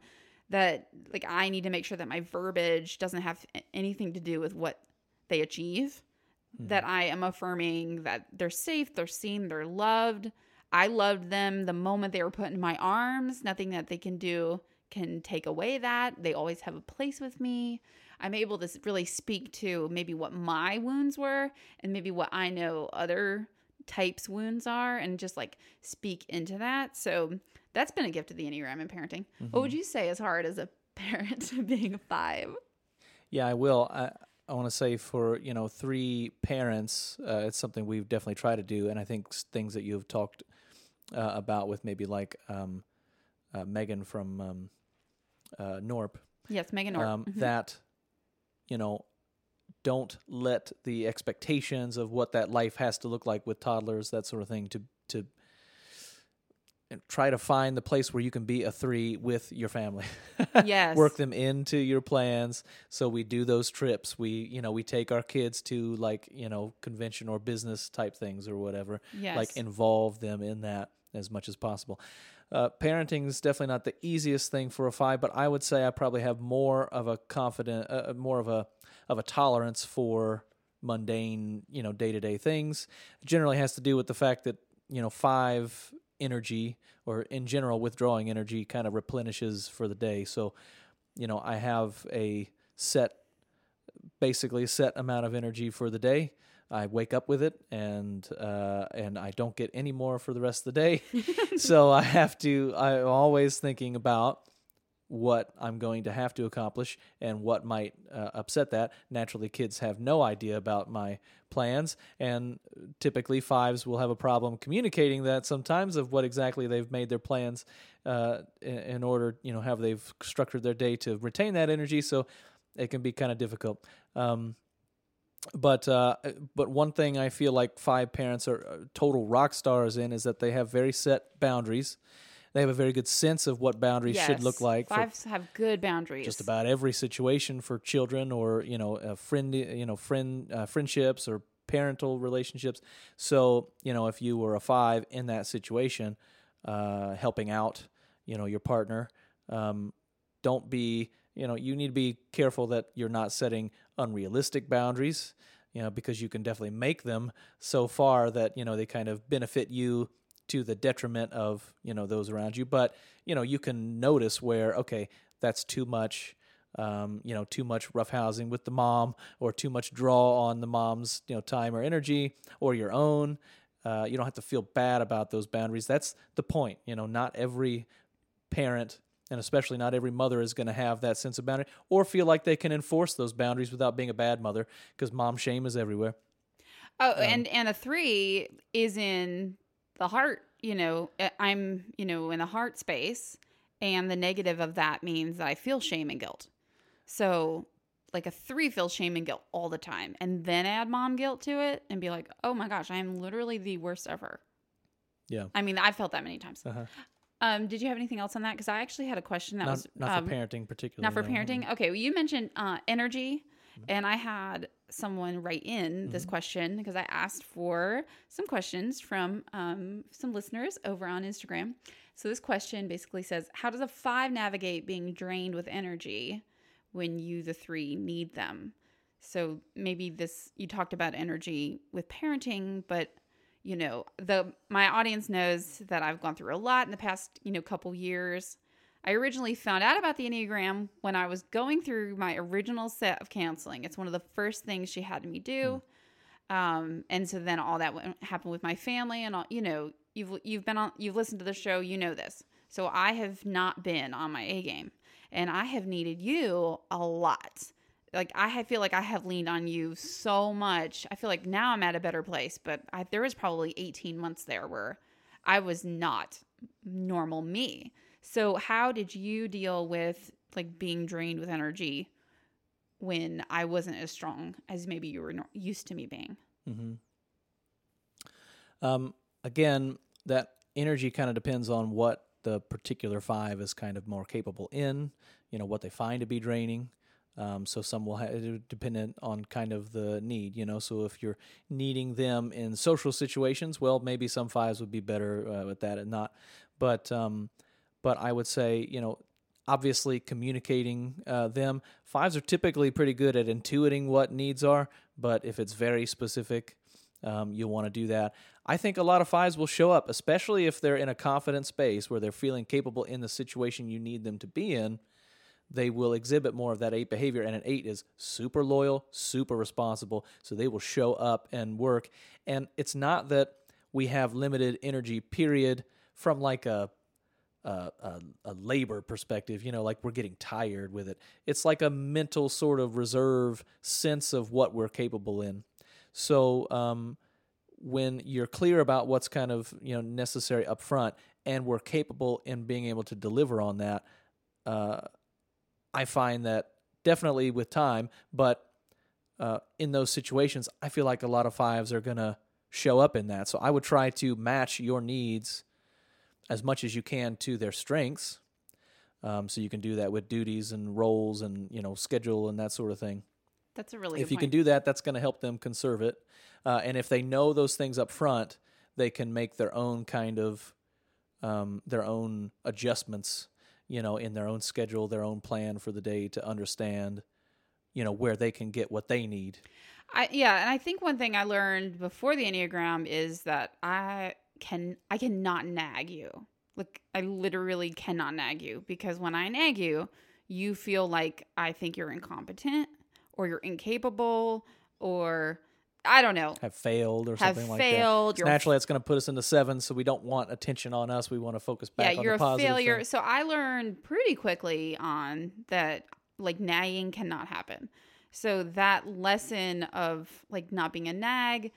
that like I need to make sure that my verbiage doesn't have anything to do with what they achieve. That I am affirming that they're safe, they're seen, they're loved. I loved them the moment they were put in my arms. Nothing that they can do can take away that. They always have a place with me. I'm able to really speak to maybe what my wounds were and maybe what I know other types' wounds are, and just like speak into that. So that's been a gift of the Enneagram in parenting. Mm-hmm. What would you say is hard as a parent being a five? Yeah, I will. I- I want to say for, you know, three parents, uh, it's something we've definitely tried to do. And I think things that you've talked uh, about with maybe like um, uh, Megan from um, uh, Norp. Yes, Megan Norp. Um, mm-hmm. That, you know, don't let the expectations of what that life has to look like with toddlers, that sort of thing, to to try to find the place where you can be a three with your family. Yes. Work them into your plans. So we do those trips. We, you know, we take our kids to like, you know, convention or business type things or whatever. Yes. Like involve them in that as much as possible. Uh, parenting is definitely not the easiest thing for a five, but I would say I probably have more of a confident, uh, more of a, of a tolerance for mundane, you know, day-to-day things. It generally has to do with the fact that, you know, five energy, or in general withdrawing energy, kind of replenishes for the day. So, you know, I have a set, basically a set amount of energy for the day. I wake up with it, and uh, and I don't get any more for the rest of the day. So I have to, I'm always thinking about what I'm going to have to accomplish and what might uh, upset that. Naturally, kids have no idea about my plans, and typically fives will have a problem communicating that sometimes of what exactly they've made their plans uh, in order, you know, how they've structured their day to retain that energy. So it can be kind of difficult. Um, but uh, but one thing I feel like five parents are total rock stars in is that they have very set boundaries. They have a very good sense of what boundaries yes. should look like. Fives have good boundaries. Just about every situation for children, or you know, a friend, you know, friend uh, friendships or parental relationships. So you know, if you were a five in that situation, uh, helping out, you know, your partner, um, don't be, you know, you need to be careful that you're not setting unrealistic boundaries, you know, because you can definitely make them so far that you know they kind of benefit you to the detriment of, you know, those around you. But, you know, you can notice where, okay, that's too much, um, you know, too much roughhousing with the mom, or too much draw on the mom's, you know, time or energy or your own. Uh, you don't have to feel bad about those boundaries. That's the point. You know, not every parent, and especially not every mother, is going to have that sense of boundary or feel like they can enforce those boundaries without being a bad mother, because mom shame is everywhere. Oh, um, and, and a three is in the heart, you know, I'm, you know, in the heart space, and the negative of that means that I feel shame and guilt. So like a three feels shame and guilt all the time, and then add mom guilt to it and be like, oh my gosh, I am literally the worst ever. Yeah. I mean, I've felt that many times. Uh-huh. Um, did you have anything else on that? Because I actually had a question that not, was not um, for parenting particularly. Not for no. parenting. Okay. Well, you mentioned uh, energy. And I had someone write in this mm-hmm. question, because I asked for some questions from um, some listeners over on Instagram. So this question basically says, how does a five navigate being drained with energy when you, the three, need them? So maybe this, you talked about energy with parenting, but you know, the my audience knows that I've gone through a lot in the past, you know, couple years. I originally found out about the Enneagram when I was going through my original set of counseling. It's one of the first things she had me do. Mm. Um, and so then all that went, happened with my family, and all, you know, you've, you've been on, you've listened to the show, you know this. So I have not been on my A game, and I have needed you a lot. Like I feel like I have leaned on you so much. I feel like now I'm at a better place, but I, there was probably eighteen months there where I was not normal me. So how did you deal with like being drained with energy when I wasn't as strong as maybe you were used to me being? Mm-hmm. Um, again, that energy kind of depends on what the particular five is kind of more capable in, you know, what they find to be draining. Um, so some will have, dependent on kind of the need, you know, so if you're needing them in social situations, well, maybe some fives would be better uh, with that and not, but, um, but I would say, you know, obviously communicating uh, them. Fives are typically pretty good at intuiting what needs are, but if it's very specific, um, you'll want to do that. I think a lot of fives will show up, especially if they're in a confident space where they're feeling capable in the situation you need them to be in. They will exhibit more of that eight behavior, and an eight is super loyal, super responsible, so they will show up and work. And it's not that we have limited energy, period, from like a a, a, a labor perspective, you know, like we're getting tired with it. It's like a mental sort of reserve sense of what we're capable in. So um, when you're clear about what's kind of, you know, necessary up front, and we're capable in being able to deliver on that, uh, I find that definitely with time, but uh, in those situations, I feel like a lot of fives are going to show up in that. So I would try to match your needs as much as you can to their strengths. Um, so you can do that with duties and roles and, you know, schedule and that sort of thing. That's a really good point. If you can do that, that's going to help them conserve it. Uh, and if they know those things up front, they can make their own kind of, um, their own adjustments, you know, in their own schedule, their own plan for the day to understand, you know, where they can get what they need. I, yeah. And I think one thing I learned before the Enneagram is that I can, I cannot nag you. Like, I literally cannot nag you, because when I nag you, you feel like I think you're incompetent or you're incapable or I don't know. Have failed or something like that. Have failed. Naturally, that's going to put us into seven, so we don't want attention on us. We want to focus back on the positive. Yeah, you're a failure. Thing. So I learned pretty quickly on that, like, nagging cannot happen. So that lesson of, like, not being a nag,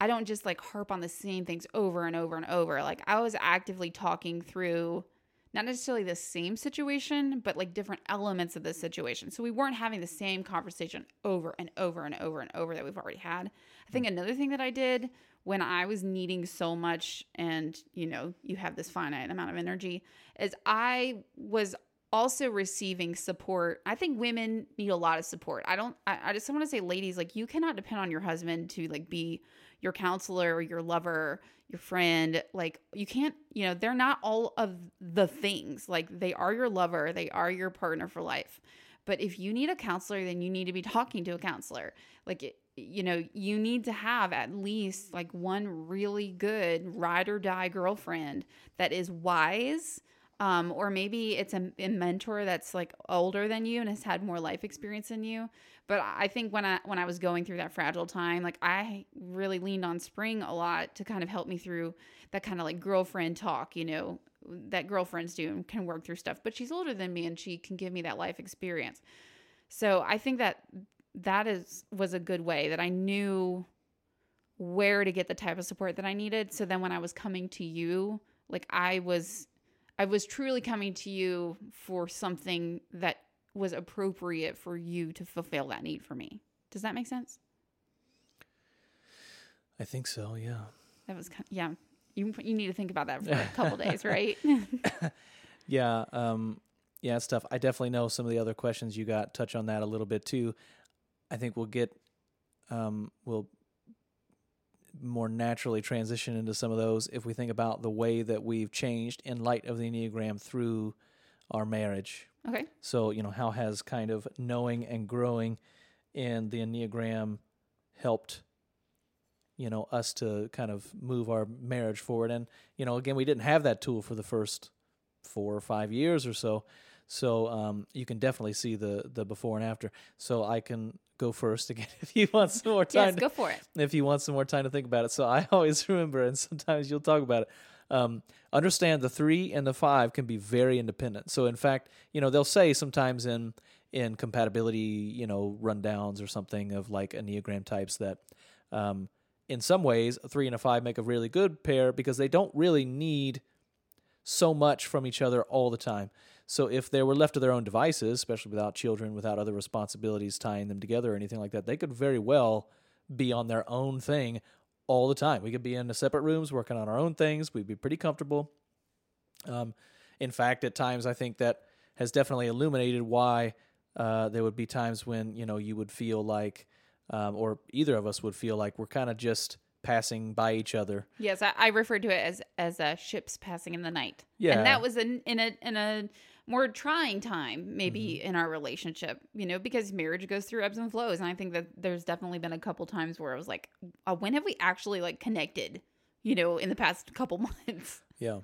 I don't just, like, harp on the same things over and over and over. Like, I was actively talking through not necessarily the same situation, but, like, different elements of the situation. So we weren't having the same conversation over and over and over and over that we've already had. I think another thing that I did when I was needing so much and, you know, you have this finite amount of energy, is I was also receiving support. I think women need a lot of support. I don't, I, I just want to say, ladies, like, you cannot depend on your husband to, like, be your counselor or your lover, your friend. Like, you can't, you know, they're not all of the things. Like, they are your lover, they are your partner for life. But if you need a counselor, then you need to be talking to a counselor. Like, it, you know, you need to have at least, like, one really good ride or die girlfriend that is wise. Um, or maybe it's a, a mentor that's, like, older than you and has had more life experience than you. But I think when I when I was going through that fragile time, like, I really leaned on Spring a lot to kind of help me through that kind of, like, girlfriend talk, you know, that girlfriends do and can work through stuff. But she's older than me and she can give me that life experience. So I think that that is was a good way that I knew where to get the type of support that I needed. So then when I was coming to you, like, I was... I was truly coming to you for something that was appropriate for you to fulfill that need for me. Does that make sense? I think so, yeah. That was kind of, yeah. You you need to think about that for a couple days, right? yeah, um, yeah, it's tough. I definitely know some of the other questions you got touch on that a little bit too. I think we'll get um, we'll more naturally transition into some of those if we think about the way that we've changed in light of the Enneagram through our marriage. Okay. So, you know, how has kind of knowing and growing in the Enneagram helped, you know, us to kind of move our marriage forward? And, you know, again, we didn't have that tool for the first four or five years or so. So um, you can definitely see the the before and after. So I can go first again if you want some more time. Yes, to, go for it. If you want some more time to think about it. So I always remember, and sometimes you'll talk about it, um, understand the three and the five can be very independent. So in fact, you know, they'll say sometimes in in compatibility, you know, rundowns or something of like Enneagram types that um, in some ways a three and a five make a really good pair because they don't really need so much from each other all the time. So if they were left to their own devices, especially without children, without other responsibilities tying them together or anything like that, they could very well be on their own thing all the time. We could be in separate rooms working on our own things. We'd be pretty comfortable. Um, in fact, at times I think that has definitely illuminated why uh, there would be times when, you know, you would feel like, um, or either of us would feel like we're kind of just passing by each other. Yes, I, I referred to it as as uh, ships passing in the night. Yeah, and that was in in a in a more trying time, maybe mm-hmm. in our relationship, you know, because marriage goes through ebbs and flows, and I think that there's definitely been a couple times where I was like, uh, when have we actually like connected, you know, in the past couple months? Yeah,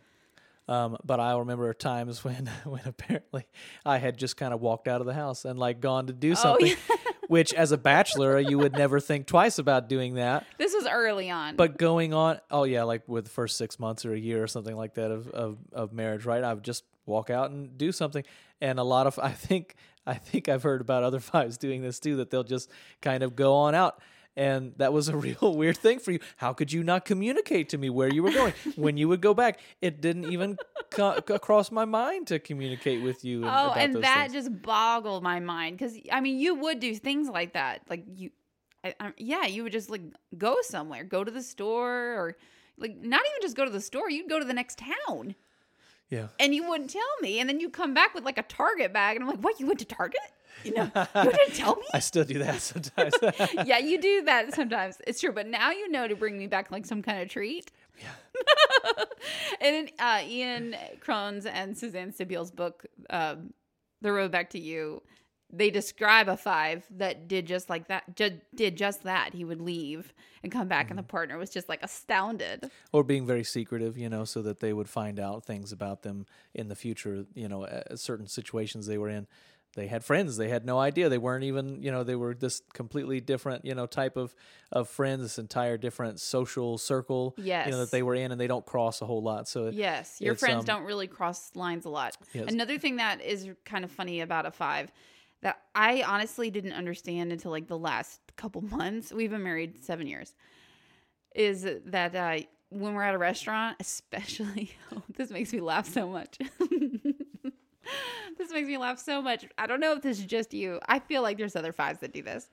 um, but I remember times when when apparently I had just kind of walked out of the house and like gone to do something. Oh, yeah. Which, as a bachelor, you would never think twice about doing that. This was early on. But going on, oh yeah, like with the first six months or a year or something like that of, of, of marriage, right? I would just walk out and do something. And a lot of, I think, I think I've heard about other fives doing this too, that they'll just kind of go on out. And that was a real weird thing for you. How could you not communicate to me where you were going? When you would go back, it didn't even co- cross my mind to communicate with you. And, oh, about and those that things. Just boggled my mind. Because, I mean, you would do things like that. Like, you, I, I, yeah, you would just, like, go somewhere. Go to the store or, like, not even just go to the store. You'd go to the next town. Yeah. And you wouldn't tell me. And then you come back with, like, a Target bag. And I'm like, what, you went to Target? You know, you didn't tell me. I still do that sometimes. Yeah, you do that sometimes. It's true, but now you know to bring me back like some kind of treat. Yeah. And uh, Ian Crohn's and Suzanne Stabiel's book, um, "The Road Back to You," they describe a five that did just like that. Ju- did just that. He would leave and come back, mm-hmm. and the partner was just like astounded. Or being very secretive, you know, so that they would find out things about them in the future. You know, uh, certain situations they were in. They had friends. They had no idea. They weren't even, you know, they were this completely different, you know, type of, of friends, this entire different social circle, yes. you know, that they were in, and they don't cross a whole lot. So it, yes, your friends um, don't really cross lines a lot. Yes. Another thing that is kind of funny about a five that I honestly didn't understand until like the last couple months, we've been married seven years, is that uh, when we're at a restaurant, especially, oh, this makes me laugh so much. This makes me laugh so much. I don't know if this is just you. I feel like there's other fives that do this.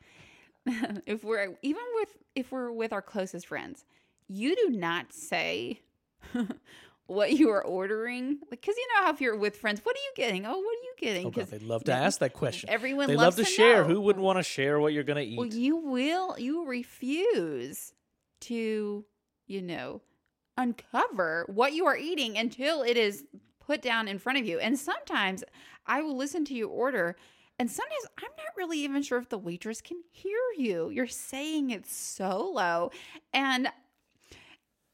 If we're even with if we're with our closest friends, you do not say what you are ordering, like, because you know how if you're with friends, what are you getting? Oh, what are you getting? Because oh, they love to ask that question. Everyone they loves love to, to share. Know. Who wouldn't want to share what you're going to eat? Well, you will. You refuse to, you know, uncover what you are eating until it is put down in front of you. And sometimes I will listen to your order, and sometimes I'm not really even sure if the waitress can hear you. You're saying it so low. And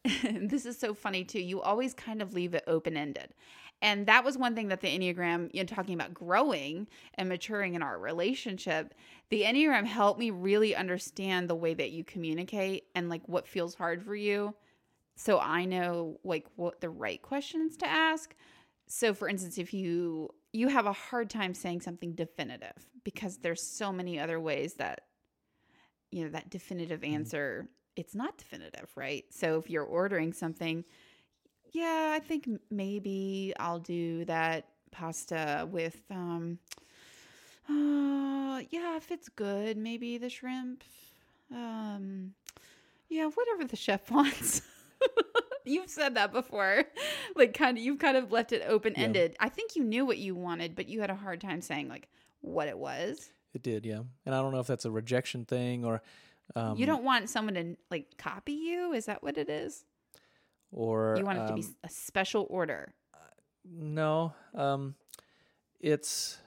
this is so funny too. You always kind of leave it open-ended. And that was one thing that the Enneagram, you know, talking about growing and maturing in our relationship, the Enneagram helped me really understand the way that you communicate and like what feels hard for you. So I know like what the right questions to ask. So, for instance, if you you have a hard time saying something definitive because there's so many other ways that, you know, that definitive answer, it's not definitive, right? So if you're ordering something, yeah, I think maybe I'll do that pasta with, um, uh, yeah, if it's good, maybe the shrimp. Um, yeah, whatever the chef wants. You've said that before, like kind of you've kind of left it open-ended. Yeah. I think you knew what you wanted, but you had a hard time saying like what it was. It did, yeah. And I don't know if that's a rejection thing or um, you don't want someone to like copy you. Is that what it is? Or you want it um, to be a special order? Uh, no, um, it's.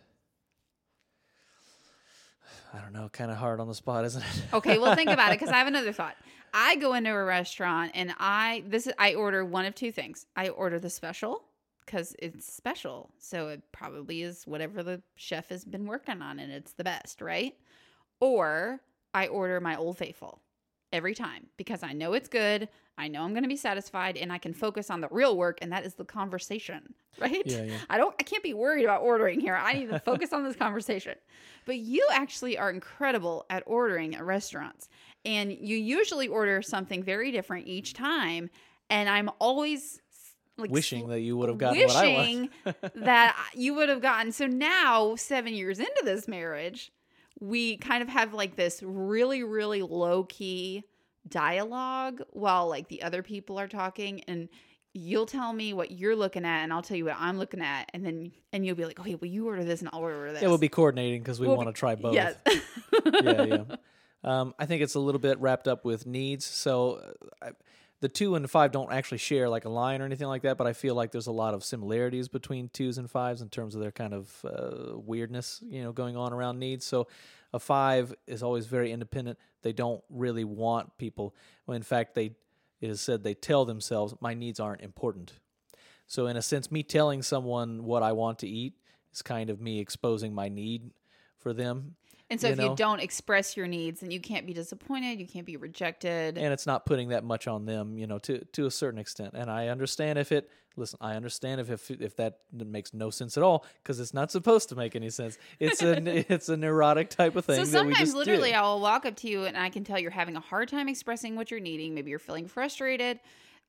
I don't know, kind of hard on the spot, isn't it? Okay, well, think about it, because I have another thought. I go into a restaurant, and I this is, I order one of two things. I order the special, because it's special, so it probably is whatever the chef has been working on, and it's the best, right? Or I order my Old Faithful every time, because I know it's good, I know I'm going to be satisfied, and I can focus on the real work, and that is the conversation, right? Yeah, yeah. I don't, I can't be worried about ordering here. I need to focus on this conversation. But you actually are incredible at ordering at restaurants, and you usually order something very different each time, and I'm always like wishing that you would have gotten what I want. Wishing that you would have gotten. So now, seven years into this marriage, we kind of have like this really, really low-key dialogue while like the other people are talking, and you'll tell me what you're looking at and I'll tell you what I'm looking at, and then and you'll be like, okay, well, you order this and I'll order this. It will be coordinating because we we'll want to be- try both. Yes. yeah, yeah. Um, I think it's a little bit wrapped up with needs. So I, the two and the five don't actually share like a line or anything like that, but I feel like there's a lot of similarities between twos and fives in terms of their kind of uh, weirdness, you know, going on around needs. So a five is always very independent. They don't really want people. Well, in fact, they it is said they tell themselves, my needs aren't important. So in a sense, me telling someone what I want to eat is kind of me exposing my need for them. And so you if know? you don't express your needs, then you can't be disappointed, you can't be rejected. And it's not putting that much on them, you know, to to a certain extent. And I understand if it, listen, I understand if if, if that makes no sense at all, because it's not supposed to make any sense. It's a, it's a neurotic type of thing. So sometimes that we just literally do. I'll walk up to you and I can tell you're having a hard time expressing what you're needing. Maybe you're feeling frustrated.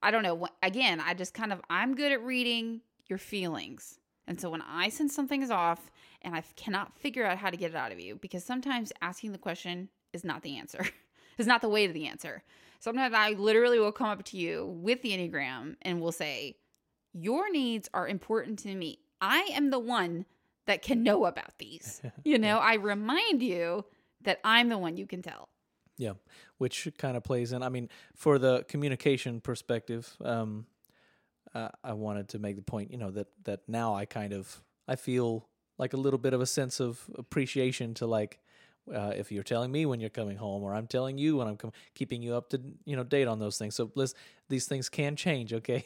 I don't know. Again, I just kind of, I'm good at reading your feelings. And so when I sense something is off and I cannot figure out how to get it out of you, because sometimes asking the question is not the answer, is not the way to the answer. Sometimes I literally will come up to you with the Enneagram and will say, your needs are important to me. I am the one that can know about these. You know, I remind you that I'm the one you can tell. Yeah, which kind of plays in, I mean, for the communication perspective, um, Uh, I wanted to make the point, you know, that, that now I kind of, I feel like a little bit of a sense of appreciation to like, uh, if you're telling me when you're coming home, or I'm telling you when I'm com- keeping you up to, you know, date on those things. So let's, these things can change, okay?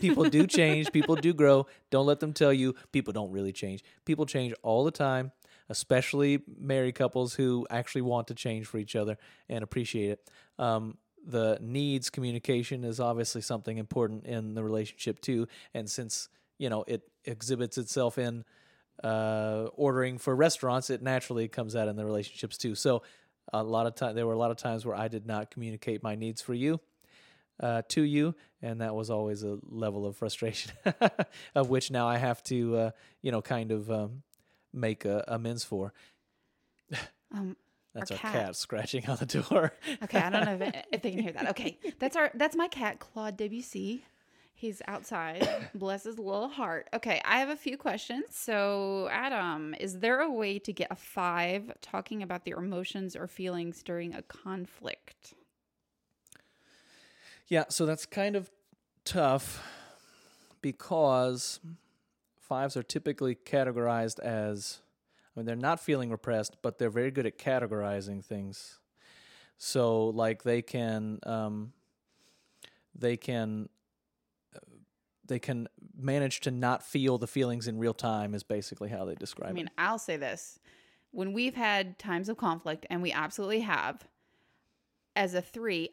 People do change. People do grow. Don't let them tell you people don't really change. People change all the time, especially married couples who actually want to change for each other and appreciate it. Um, The needs communication is obviously something important in the relationship too, and since you know it exhibits itself in uh, ordering for restaurants, it naturally comes out in the relationships too. So, a lot of time there were a lot of times where I did not communicate my needs for you, uh, to you, and that was always a level of frustration, of which now I have to uh, you know kind of um, make uh, amends for. um. That's our, our cat. cat scratching on the door. Okay, I don't know if, if they can hear that. Okay, that's our that's my cat, Claude Debussy. He's outside. Bless his little heart. Okay, I have a few questions. So, Adam, is there a way to get a five talking about their emotions or feelings during a conflict? Yeah, so that's kind of tough because fives are typically categorized as... I mean, they're not feeling repressed, but they're very good at categorizing things. So, like, they can, um, they can, uh, they can manage to not feel the feelings in real time. Is basically how they describe it. I mean, it. I'll say this: when we've had times of conflict, and we absolutely have, as a three,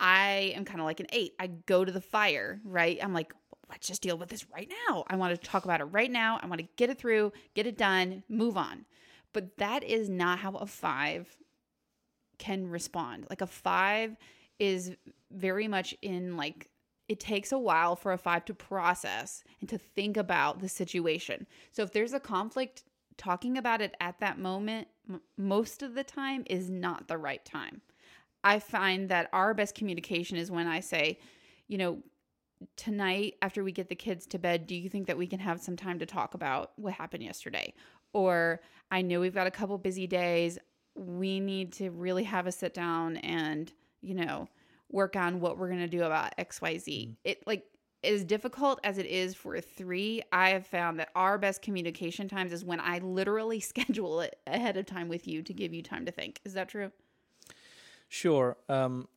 I am kind of like an eight. I go to the fire, right? I'm like, let's just deal with this right now. I want to talk about it right now. I want to get it through, get it done, move on. But that is not how a five can respond. Like a five is very much in like, it takes a while for a five to process and to think about the situation. So if there's a conflict, talking about it at that moment, m- most of the time is not the right time. I find that our best communication is when I say, you know, tonight after we get the kids to bed, do you think that we can have some time to talk about what happened yesterday? Or I know we've got a couple busy days. We need to really have a sit down and, you know, work on what we're going to do about X Y Z. Mm-hmm. It like as difficult as it is for a three, I have found that our best communication times is when I literally schedule it ahead of time with you to give you time to think. Is that true? Sure. Um,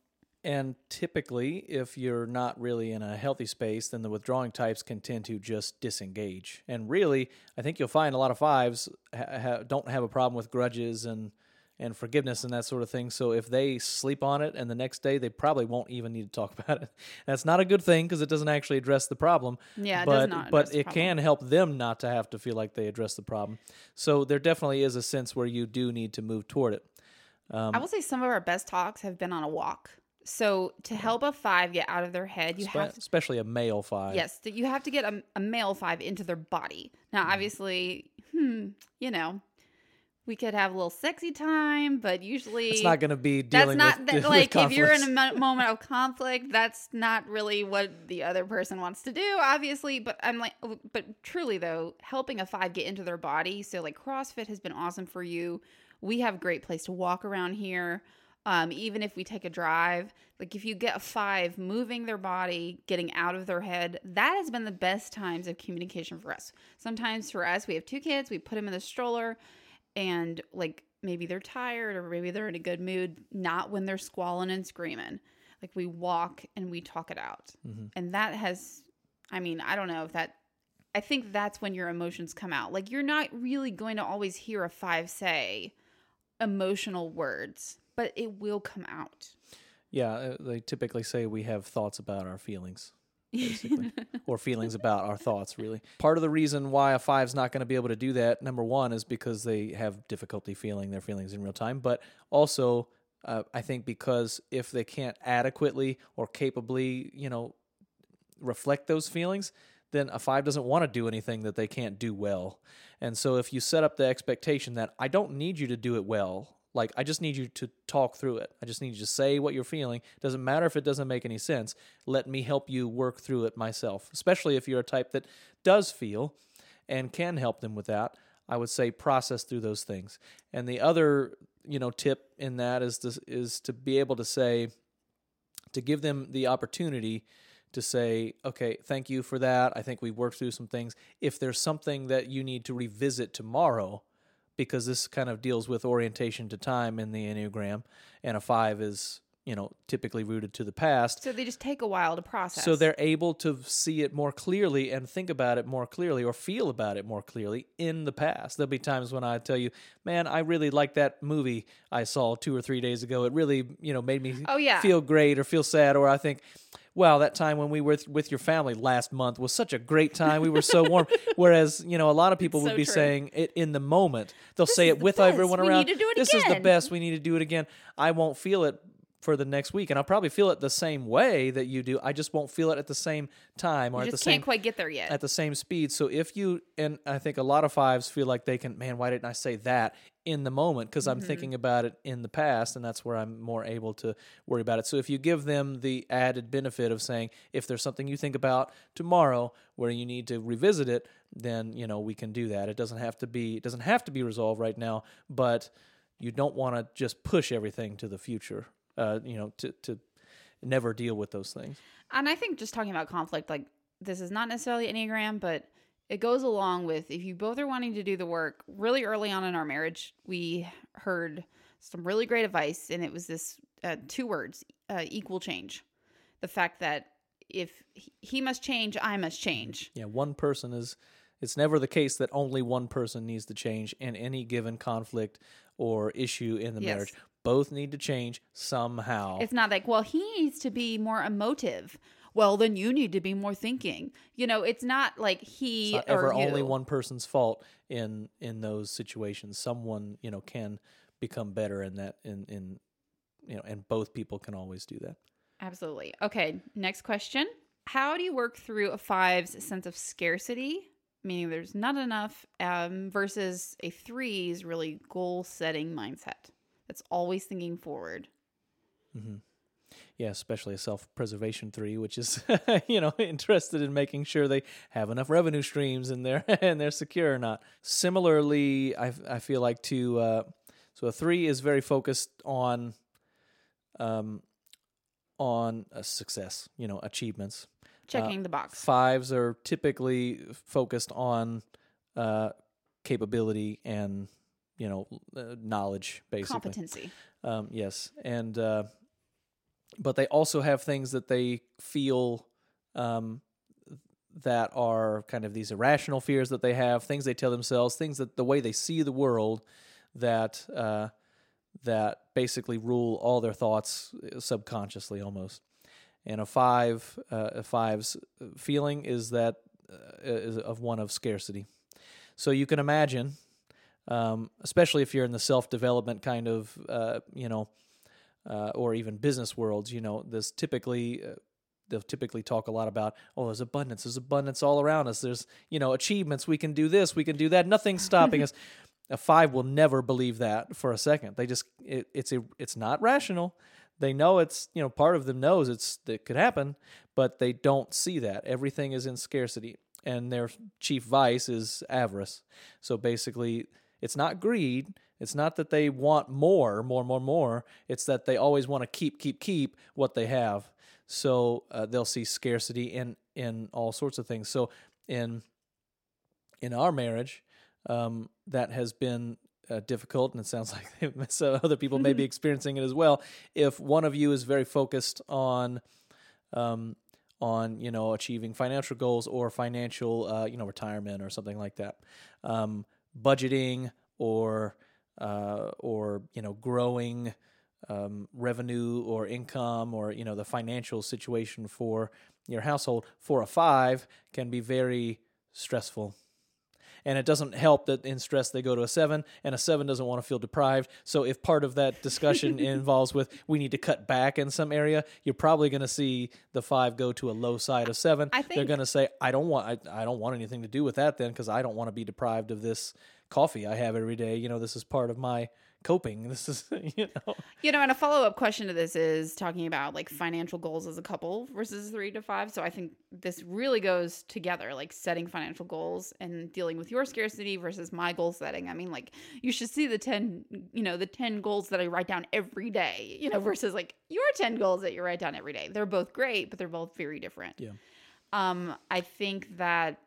And typically, if you're not really in a healthy space, then the withdrawing types can tend to just disengage. And really, I think you'll find a lot of fives ha- ha- don't have a problem with grudges and, and forgiveness and that sort of thing. So if they sleep on it and the next day, they probably won't even need to talk about it. That's not a good thing because it doesn't actually address the problem. Yeah, it but, does not But it can help them not to have to feel like they address the problem. So there definitely is a sense where you do need to move toward it. Um, I will say some of our best talks have been on a walk. So to help a five get out of their head, you Spe- have to, especially a male five. Yes, you have to get a, a male five into their body. Now, obviously, hmm, you know, we could have a little sexy time, but usually it's not going to be dealing that's not with, that, like with if you're in a moment of conflict, that's not really what the other person wants to do, obviously. But I'm like, but truly though, helping a five get into their body. So like CrossFit has been awesome for you. We have a great place to walk around here. Um, even if we take a drive, like if you get a five moving their body, getting out of their head, that has been the best times of communication for us. Sometimes for us, we have two kids, we put them in the stroller and like maybe they're tired or maybe they're in a good mood, not when they're squalling and screaming. Like we walk and we talk it out. Mm-hmm. And that has, I mean, I don't know if that, I think that's when your emotions come out. Like you're not really going to always hear a five say emotional words, but it will come out. Yeah, they typically say we have thoughts about our feelings, basically, or feelings about our thoughts, really. Part of the reason why a five's not going to be able to do that, number one, is because they have difficulty feeling their feelings in real time, but also uh, I think because if they can't adequately or capably, you know, reflect those feelings, then a five doesn't want to do anything that they can't do well. And so if you set up the expectation that I don't need you to do it well, like, I just need you to talk through it. I just need you to say what you're feeling. Doesn't matter if it doesn't make any sense. Let me help you work through it myself, especially if you're a type that does feel and can help them with that. I would say process through those things. And the other, you know, tip in that is to, is to be able to say, to give them the opportunity to say, okay, thank you for that. I think we worked through some things. If there's something that you need to revisit tomorrow, because this kind of deals with orientation to time in the Enneagram, and a five is, you know, typically rooted to the past. So they just take a while to process. So they're able to see it more clearly and think about it more clearly or feel about it more clearly in the past. There'll be times when I tell you, man, I really like that movie I saw two or three days ago. It really, you know, made me oh, yeah. feel great or feel sad, or I think, wow, that time when we were th- with your family last month was such a great time. We were so warm. Whereas, you know, a lot of people would so be true. saying it in the moment. They'll this say it with best. everyone we around. Need to do it this again. is the best. We need to do it again. I won't feel it for the next week, and I'll probably feel it the same way that you do. I just won't feel it at the same time, or you at just the can't same, quite get there yet at the same speed. So if you, and I think a lot of fives feel like they can, man, why didn't I say that in the moment? Because mm-hmm. I'm thinking about it in the past, and that's where I'm more able to worry about it. So if you give them the added benefit of saying, if there's something you think about tomorrow where you need to revisit it, then you know we can do that. It doesn't have to be, it doesn't have to be resolved right now, but you don't want to just push everything to the future. Uh, you know, to, to never deal with those things. And I think just talking about conflict, like this is not necessarily Enneagram, but it goes along with if you both are wanting to do the work. Really early on in our marriage, we heard some really great advice, and it was this uh, two words, uh, equal change. The fact that if he must change, I must change. Yeah, one person is, it's never the case that only one person needs to change in any given conflict or issue in the yes. marriage. Both need to change somehow. It's not like, well, he needs to be more emotive. Well, then you need to be more thinking. You know, it's not like he it's not or ever you. only one person's fault in in those situations. Someone, you know, can become better in that. In in you know, and both people can always do that. Absolutely. Okay. Next question: how do you work through a five's sense of scarcity, meaning there's not enough, um, versus a three's really goal-setting mindset? It's always thinking forward. Mm-hmm. Yeah, especially a self-preservation three, which is, you know, interested in making sure they have enough revenue streams in there and they're secure or not. Similarly, I, I feel like to, uh, so a three is very focused on, um, on a success, you know, achievements. Checking uh, the box. Fives are typically focused on uh, capability and you know, uh, knowledge, basically. Competency. Um, yes. And, uh, but they also have things that they feel um, that are kind of these irrational fears that they have, things they tell themselves, things that the way they see the world that, uh, that basically rule all their thoughts subconsciously almost. And a five, uh, a five's feeling is that, uh, is of one of scarcity. So you can imagine, Um, especially if you're in the self-development kind of, uh, you know, uh, or even business worlds, you know, this typically, uh, they'll typically talk a lot about, oh, there's abundance, there's abundance all around us. There's, you know, achievements. We can do this, we can do that. Nothing's stopping us. A five will never believe that for a second. They just it, it's a, it's not rational. They know it's, you know, part of them knows it's that could happen, but they don't see that. Everything is in scarcity, and their chief vice is avarice. So basically, it's not greed. It's not that they want more, more, more, more. It's that they always want to keep, keep, keep what they have. So uh, they'll see scarcity in in all sorts of things. So in in our marriage, um, that has been uh, difficult, and it sounds like so other people may be experiencing it as well. If one of you is very focused on um, on you know achieving financial goals or financial uh, you know retirement or something like that, um, budgeting or Uh, or you know, growing um, revenue or income, or you know, the financial situation for your household, for a five can be very stressful, and it doesn't help that in stress they go to a seven, and a seven doesn't want to feel deprived. So if part of that discussion involves with we need to cut back in some area, you're probably going to see the five go to a low side of seven. I think they're going to say, I don't want, I, I don't want anything to do with that then, because I don't want to be deprived of this coffee I have every day. You know, this is part of my coping. This is, you know. You know, and a follow-up question to this is talking about like financial goals as a couple versus three to five. So I think this really goes together, like setting financial goals and dealing with your scarcity versus my goal setting. I mean, like you should see the ten, you know, the ten goals that I write down every day, you know, versus like your ten goals that you write down every day. They're both great, but they're both very different. Yeah. Um, I think that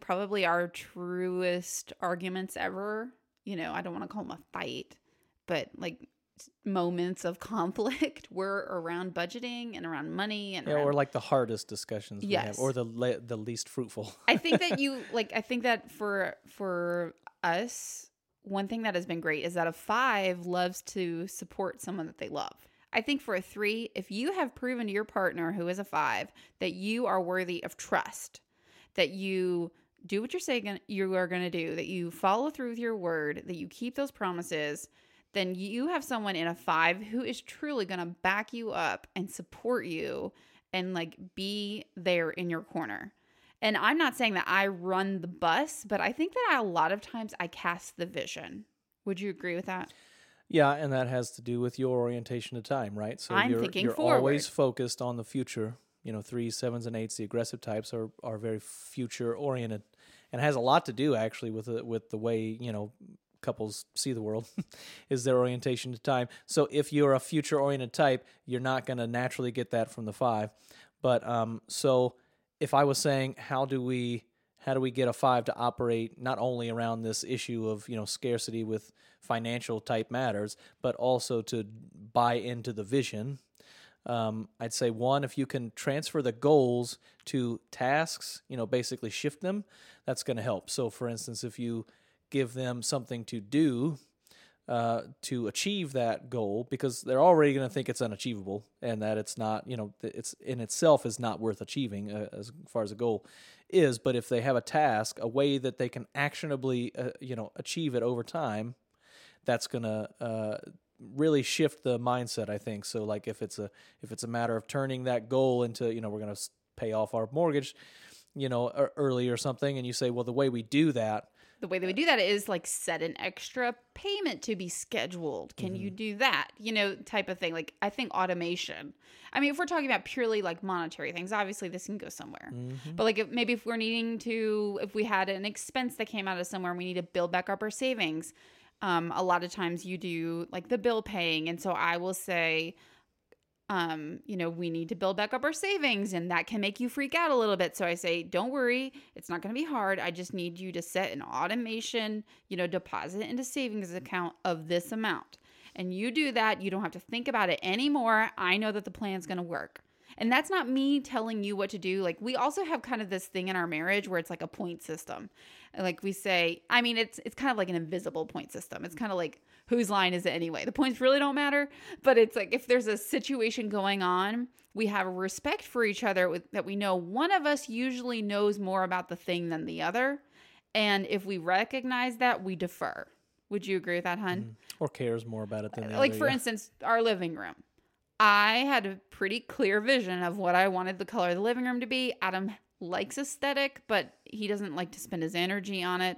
probably our truest arguments ever, you know, I don't want to call them a fight, but like moments of conflict were around budgeting and around money, and yeah, around, or like the hardest discussions yes. we have, or the le- the least fruitful. I think that you like I think that for for us, one thing that has been great is that a five loves to support someone that they love. I think for a three, if you have proven to your partner who is a five that you are worthy of trust, that you do what you're saying you are going to do, that you follow through with your word, that you keep those promises, then you have someone in a five who is truly going to back you up and support you and like be there in your corner. And I'm not saying that I run the bus, but I think that I, a lot of times I cast the vision. Would you agree with that? Yeah, and that has to do with your orientation to time, right? So I'm you're, thinking you're forward. Always focused on the future. You know, threes, sevens, and eights, the aggressive types are, are very future-oriented, and it has a lot to do, actually, with the, with the way, you know, couples see the world is their orientation to time. So if you're a future-oriented type, you're not going to naturally get that from the five. But um, so if I was saying, how do we how do we get a five to operate not only around this issue of, you know, scarcity with financial-type matters, but also to buy into the vision? Um, I'd say one, if you can transfer the goals to tasks, you know, basically shift them, that's going to help. So for instance, if you give them something to do, uh, to achieve that goal, because they're already going to think it's unachievable and that it's not, you know, it's in itself is not worth achieving uh, as far as a goal is. But if they have a task, a way that they can actionably, uh, you know, achieve it over time, that's going to, uh, really shift the mindset, I think. So like if it's a if it's a matter of turning that goal into, you know, we're going to pay off our mortgage, you know, early or something, and you say, well, the way we do that the way that we do that is like set an extra payment to be scheduled. Can mm-hmm. you do that, you know, type of thing? Like I think automation. I mean, if we're talking about purely like monetary things, obviously this can go somewhere. Mm-hmm. But like if, maybe if we're needing to, if we had an expense that came out of somewhere and we need to build back up our savings, Um, a lot of times you do like the bill paying. And so I will say, um, you know, we need to build back up our savings, and that can make you freak out a little bit. So I say, don't worry, it's not going to be hard. I just need you to set an automation, you know, deposit into savings account of this amount. And you do that. You don't have to think about it anymore. I know that the plan's going to work. And that's not me telling you what to do. Like we also have kind of this thing in our marriage where it's like a point system. Like we say, I mean, it's it's kind of like an invisible point system. It's kind of like, whose line is it anyway? The points really don't matter. But it's like if there's a situation going on, we have a respect for each other with, that we know one of us usually knows more about the thing than the other. And if we recognize that, we defer. Would you agree with that, hun? Mm. Or cares more about it than the like, other. Like for yeah. instance, our living room. I had a pretty clear vision of what I wanted the color of the living room to be. Adam likes aesthetic, but he doesn't like to spend his energy on it.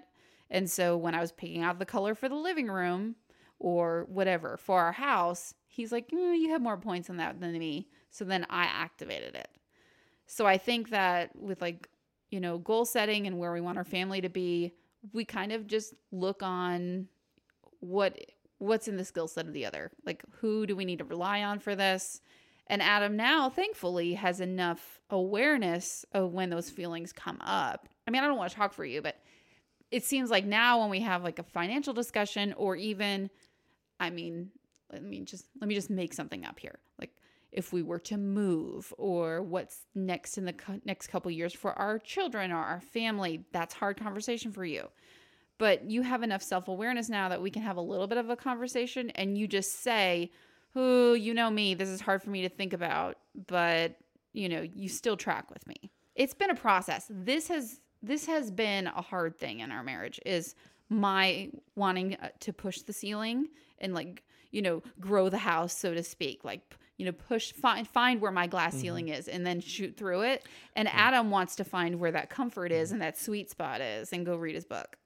And so when I was picking out the color for the living room or whatever for our house, he's like, mm, you have more points on that than me. So then I activated it. So I think that with like, you know, goal setting and where we want our family to be, we kind of just look on what what's in the skill set of the other. Like, who do we need to rely on for this? And Adam now, thankfully, has enough awareness of when those feelings come up. I mean, I don't want to talk for you, but it seems like now when we have like a financial discussion or even, I mean, let me just, let me just make something up here. Like, if we were to move or what's next in the co- next couple years for our children or our family, that's hard conversation for you. But you have enough self-awareness now that we can have a little bit of a conversation and you just say, oh, you know me, this is hard for me to think about, but you know, you still track with me. It's been a process. This has, this has been a hard thing in our marriage, is my wanting to push the ceiling and like, you know, grow the house, so to speak, like, you know, push, find, find where my glass mm-hmm. ceiling is and then shoot through it. And mm-hmm. Adam wants to find where that comfort is and that sweet spot is and go read his book.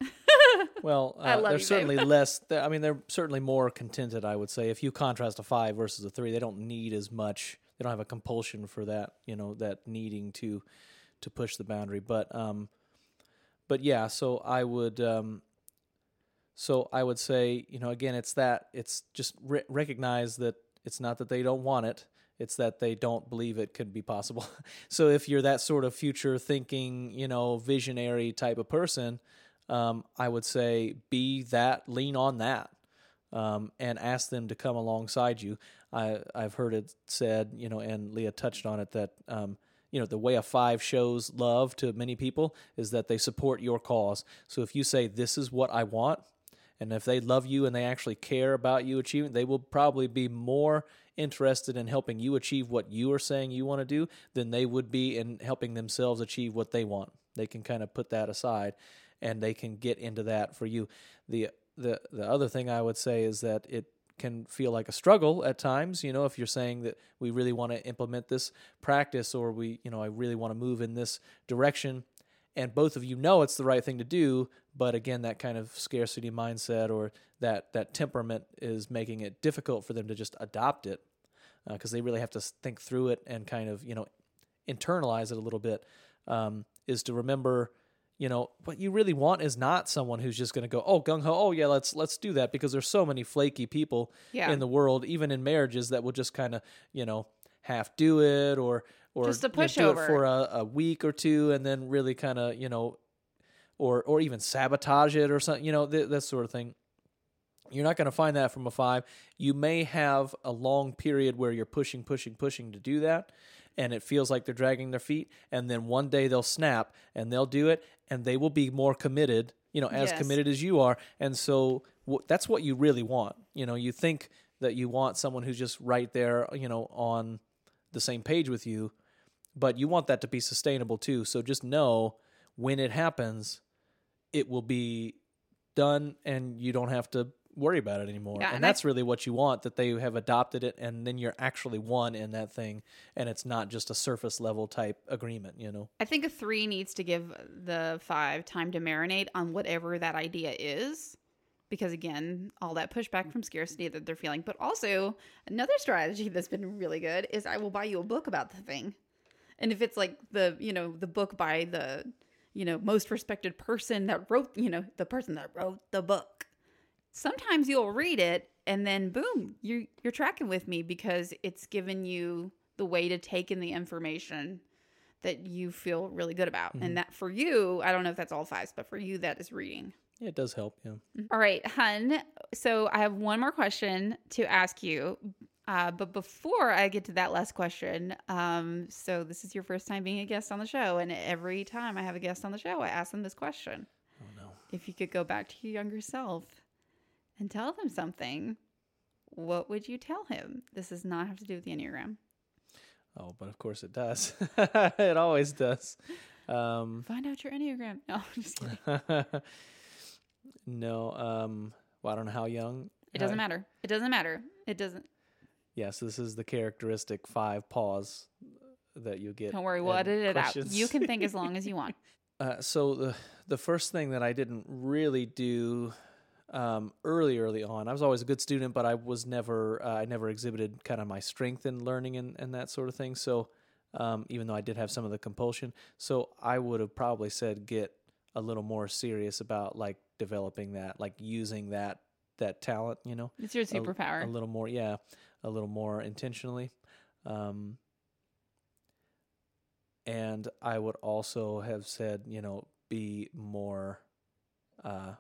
Well, uh, there's certainly less, I mean, they're certainly more contented, I would say. If you contrast a five versus a three, they don't need as much. They don't have a compulsion for that, you know, that needing to, to push the boundary. But, um, but yeah, so I would, um, So I would say, you know, again, it's that, it's just re- recognize that it's not that they don't want it, it's that they don't believe it could be possible. So if you're that sort of future thinking, you know, visionary type of person, um, I would say be that, lean on that, um, and ask them to come alongside you. I, I've heard it said, you know, and Leah touched on it, that, um, you know, the way a five shows love to many people is that they support your cause. So if you say, this is what I want, and if they love you and they actually care about you achieving, they will probably be more interested in helping you achieve what you are saying you want to do than they would be in helping themselves achieve what they want. They can kind of put that aside and they can get into that for you. The the the other thing I would say is that it can feel like a struggle at times, you know, if you're saying that we really want to implement this practice or we, you know, I really want to move in this direction. And both of you know it's the right thing to do, but again, that kind of scarcity mindset or that that temperament is making it difficult for them to just adopt it, because uh, they really have to think through it and kind of, you know, internalize it a little bit, um, is to remember, you know, what you really want is not someone who's just going to go, oh, gung-ho, oh, yeah, let's let's do that, because there's so many flaky people yeah. in the world, even in marriages, that will just kind of, you know, half do it or... Or just a pushover, you know, do it for a, a week or two, and then really kind of, you know, or or even sabotage it or something, you know, th- that sort of thing. You're not going to find that from a five. You may have a long period where you're pushing, pushing, pushing to do that, and it feels like they're dragging their feet, and then one day they'll snap, and they'll do it, and they will be more committed, you know, as yes. committed as you are. And so w- that's what you really want. You know, you think that you want someone who's just right there, you know, on the same page with you, but you want that to be sustainable too. So just know when it happens, it will be done and you don't have to worry about it anymore. Yeah, and, and that's I, really what you want, that they have adopted it and then you're actually one in that thing and it's not just a surface level type agreement, you know? I think a three needs to give the five time to marinate on whatever that idea is, because again, all that pushback from scarcity that they're feeling. But also another strategy that's been really good is I will buy you a book about the thing. And if it's like the, you know, the book by the, you know, most respected person that wrote, you know, the person that wrote the book, sometimes you'll read it and then boom, you, you're tracking with me because it's given you the way to take in the information that you feel really good about. Mm-hmm. And that for you, I don't know if that's all fives, but for you, that is reading. Yeah, it does help. Yeah. All right, hun. So I have one more question to ask you. Uh, but before I get to that last question, um, so this is your first time being a guest on the show. And every time I have a guest on the show, I ask them this question. Oh, no. If you could go back to your younger self and tell them something, what would you tell him? This does not have to do with the Enneagram. Oh, but of course it does. It always does. Um, Find out your Enneagram. No, I'm just kidding. No. Um, well, I don't know how young. It doesn't I... matter. It doesn't matter. It doesn't. Yes, this is the characteristic five pause that you get. Don't worry, we'll edit it out. You can think as long as you want. Uh, so the the first thing that I didn't really do um, early, early on, I was always a good student, but I was never, uh, I never exhibited kind of my strength in learning and, and that sort of thing. So um, even though I did have some of the compulsion, so I would have probably said get a little more serious about like developing that, like using that that talent, you know. It's your superpower. A, a little more, yeah, a little more intentionally. Um, and I would also have said, you know, be more uh,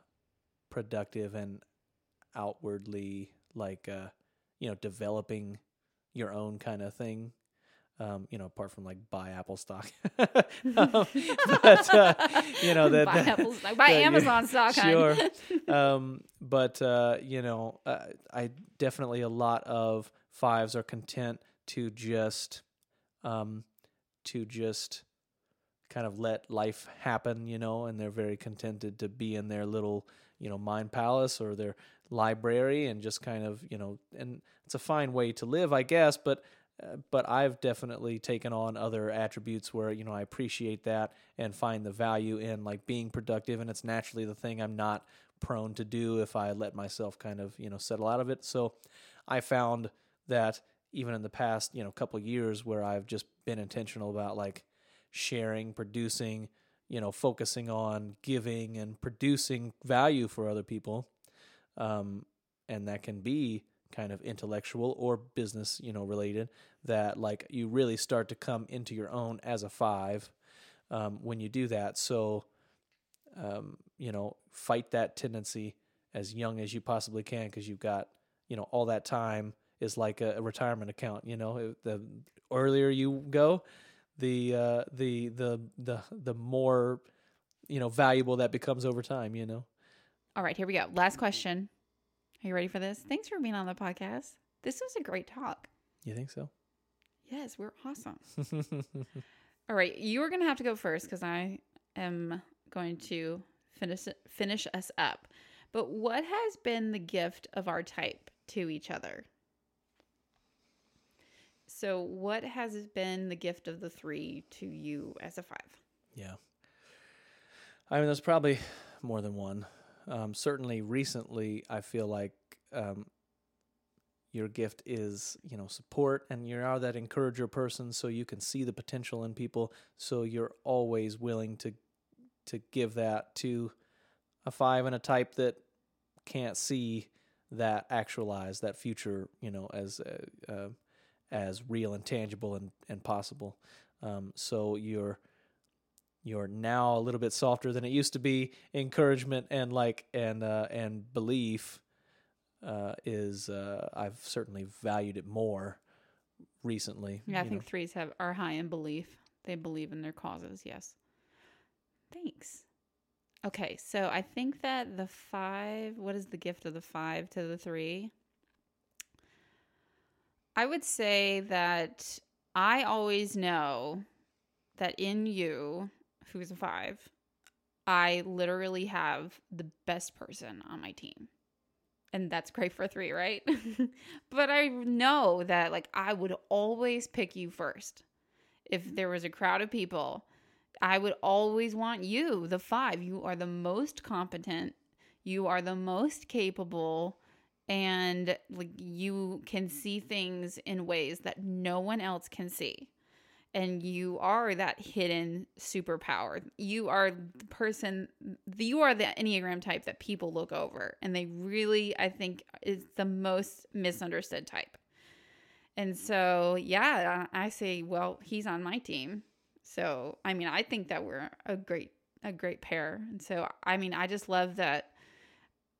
productive and outwardly, like, uh, you know, developing your own kind of thing. Um, you know, apart from like buy Apple stock, um, but uh, you know that buy Apple stock, buy Amazon stock, sure. um, but uh, you know, uh, I definitely a lot of fives are content to just, um, to just kind of let life happen, you know, and they're very contented to be in their little, you know, mind palace or their library and just kind of, you know, and it's a fine way to live, I guess, but. Uh, but I've definitely taken on other attributes where, you know, I appreciate that and find the value in like being productive. And it's naturally the thing I'm not prone to do if I let myself kind of, you know, settle out of it. So I found that even in the past, you know, couple years where I've just been intentional about like sharing, producing, you know, focusing on giving and producing value for other people. Um, and that can be kind of intellectual or business, you know, related, that like you really start to come into your own as a five um, when you do that. So, um, you know, fight that tendency as young as you possibly can because you've got, you know, all that time is like a, a retirement account. You know, it, the earlier you go, the uh, the the the the more, you know, valuable that becomes over time. You know. All right, here we go. Last question. Are you ready for this? Thanks for being on the podcast. This was a great talk. You think so? Yes, we're awesome. All right. You are going to have to go first because I am going to finish finish us up. But what has been the gift of our type to each other? So what has been the gift of the three to you as a five? Yeah. I mean, there's probably more than one. Um, certainly recently, I feel like, um, your gift is, you know, support, and you are that encourager person. So you can see the potential in people. So you're always willing to, to give that to a five and a type that can't see that actualized, that future, you know, as, uh, uh as real and tangible and, and possible. Um, so you're, You're now a little bit softer than it used to be. Encouragement and like and uh, and belief uh, is uh, I've certainly valued it more recently. Yeah, I think know. threes have are high in belief. They believe in their causes. Yes. Thanks. Okay, so I think that the five. What is the gift of the five to the three? I would say that I always know that in you, who's a five, I literally have the best person on my team. And that's great for three, right? But I know that, like, I would always pick you first. If there was a crowd of people, I would always want you, the five. You are the most competent. You are the most capable. And, like, you can see things in ways that no one else can see. And you are that hidden superpower. You are the person, you are the Enneagram type that people look over. And they really, I think, is the most misunderstood type. And so, yeah, I say, well, he's on my team. So, I mean, I think that we're a great, a great pair. And so, I mean, I just love that,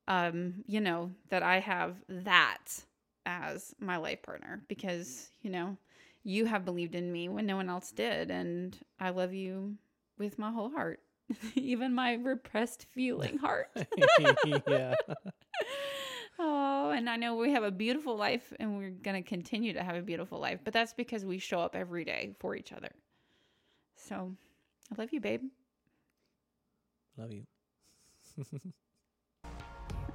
um, you know, that I have that as my life partner because, you know, you have believed in me when no one else did, and I love you with my whole heart, even my repressed feeling heart. Yeah. Oh, and I know we have a beautiful life, and we're going to continue to have a beautiful life, but that's because we show up every day for each other. So I love you, babe. Love you.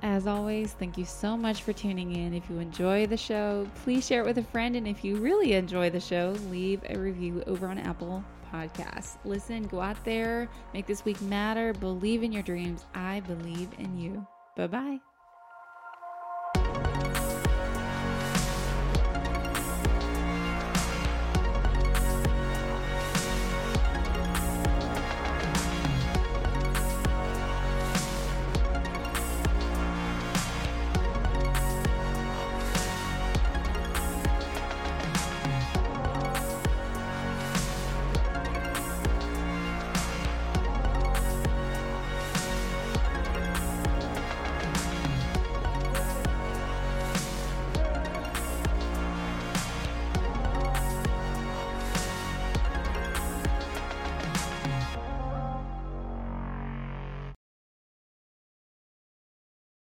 As always, thank you so much for tuning in. If you enjoy the show, please share it with a friend. And if you really enjoy the show, leave a review over on Apple Podcasts. Listen, go out there, make this week matter, believe in your dreams. I believe in you. Bye-bye.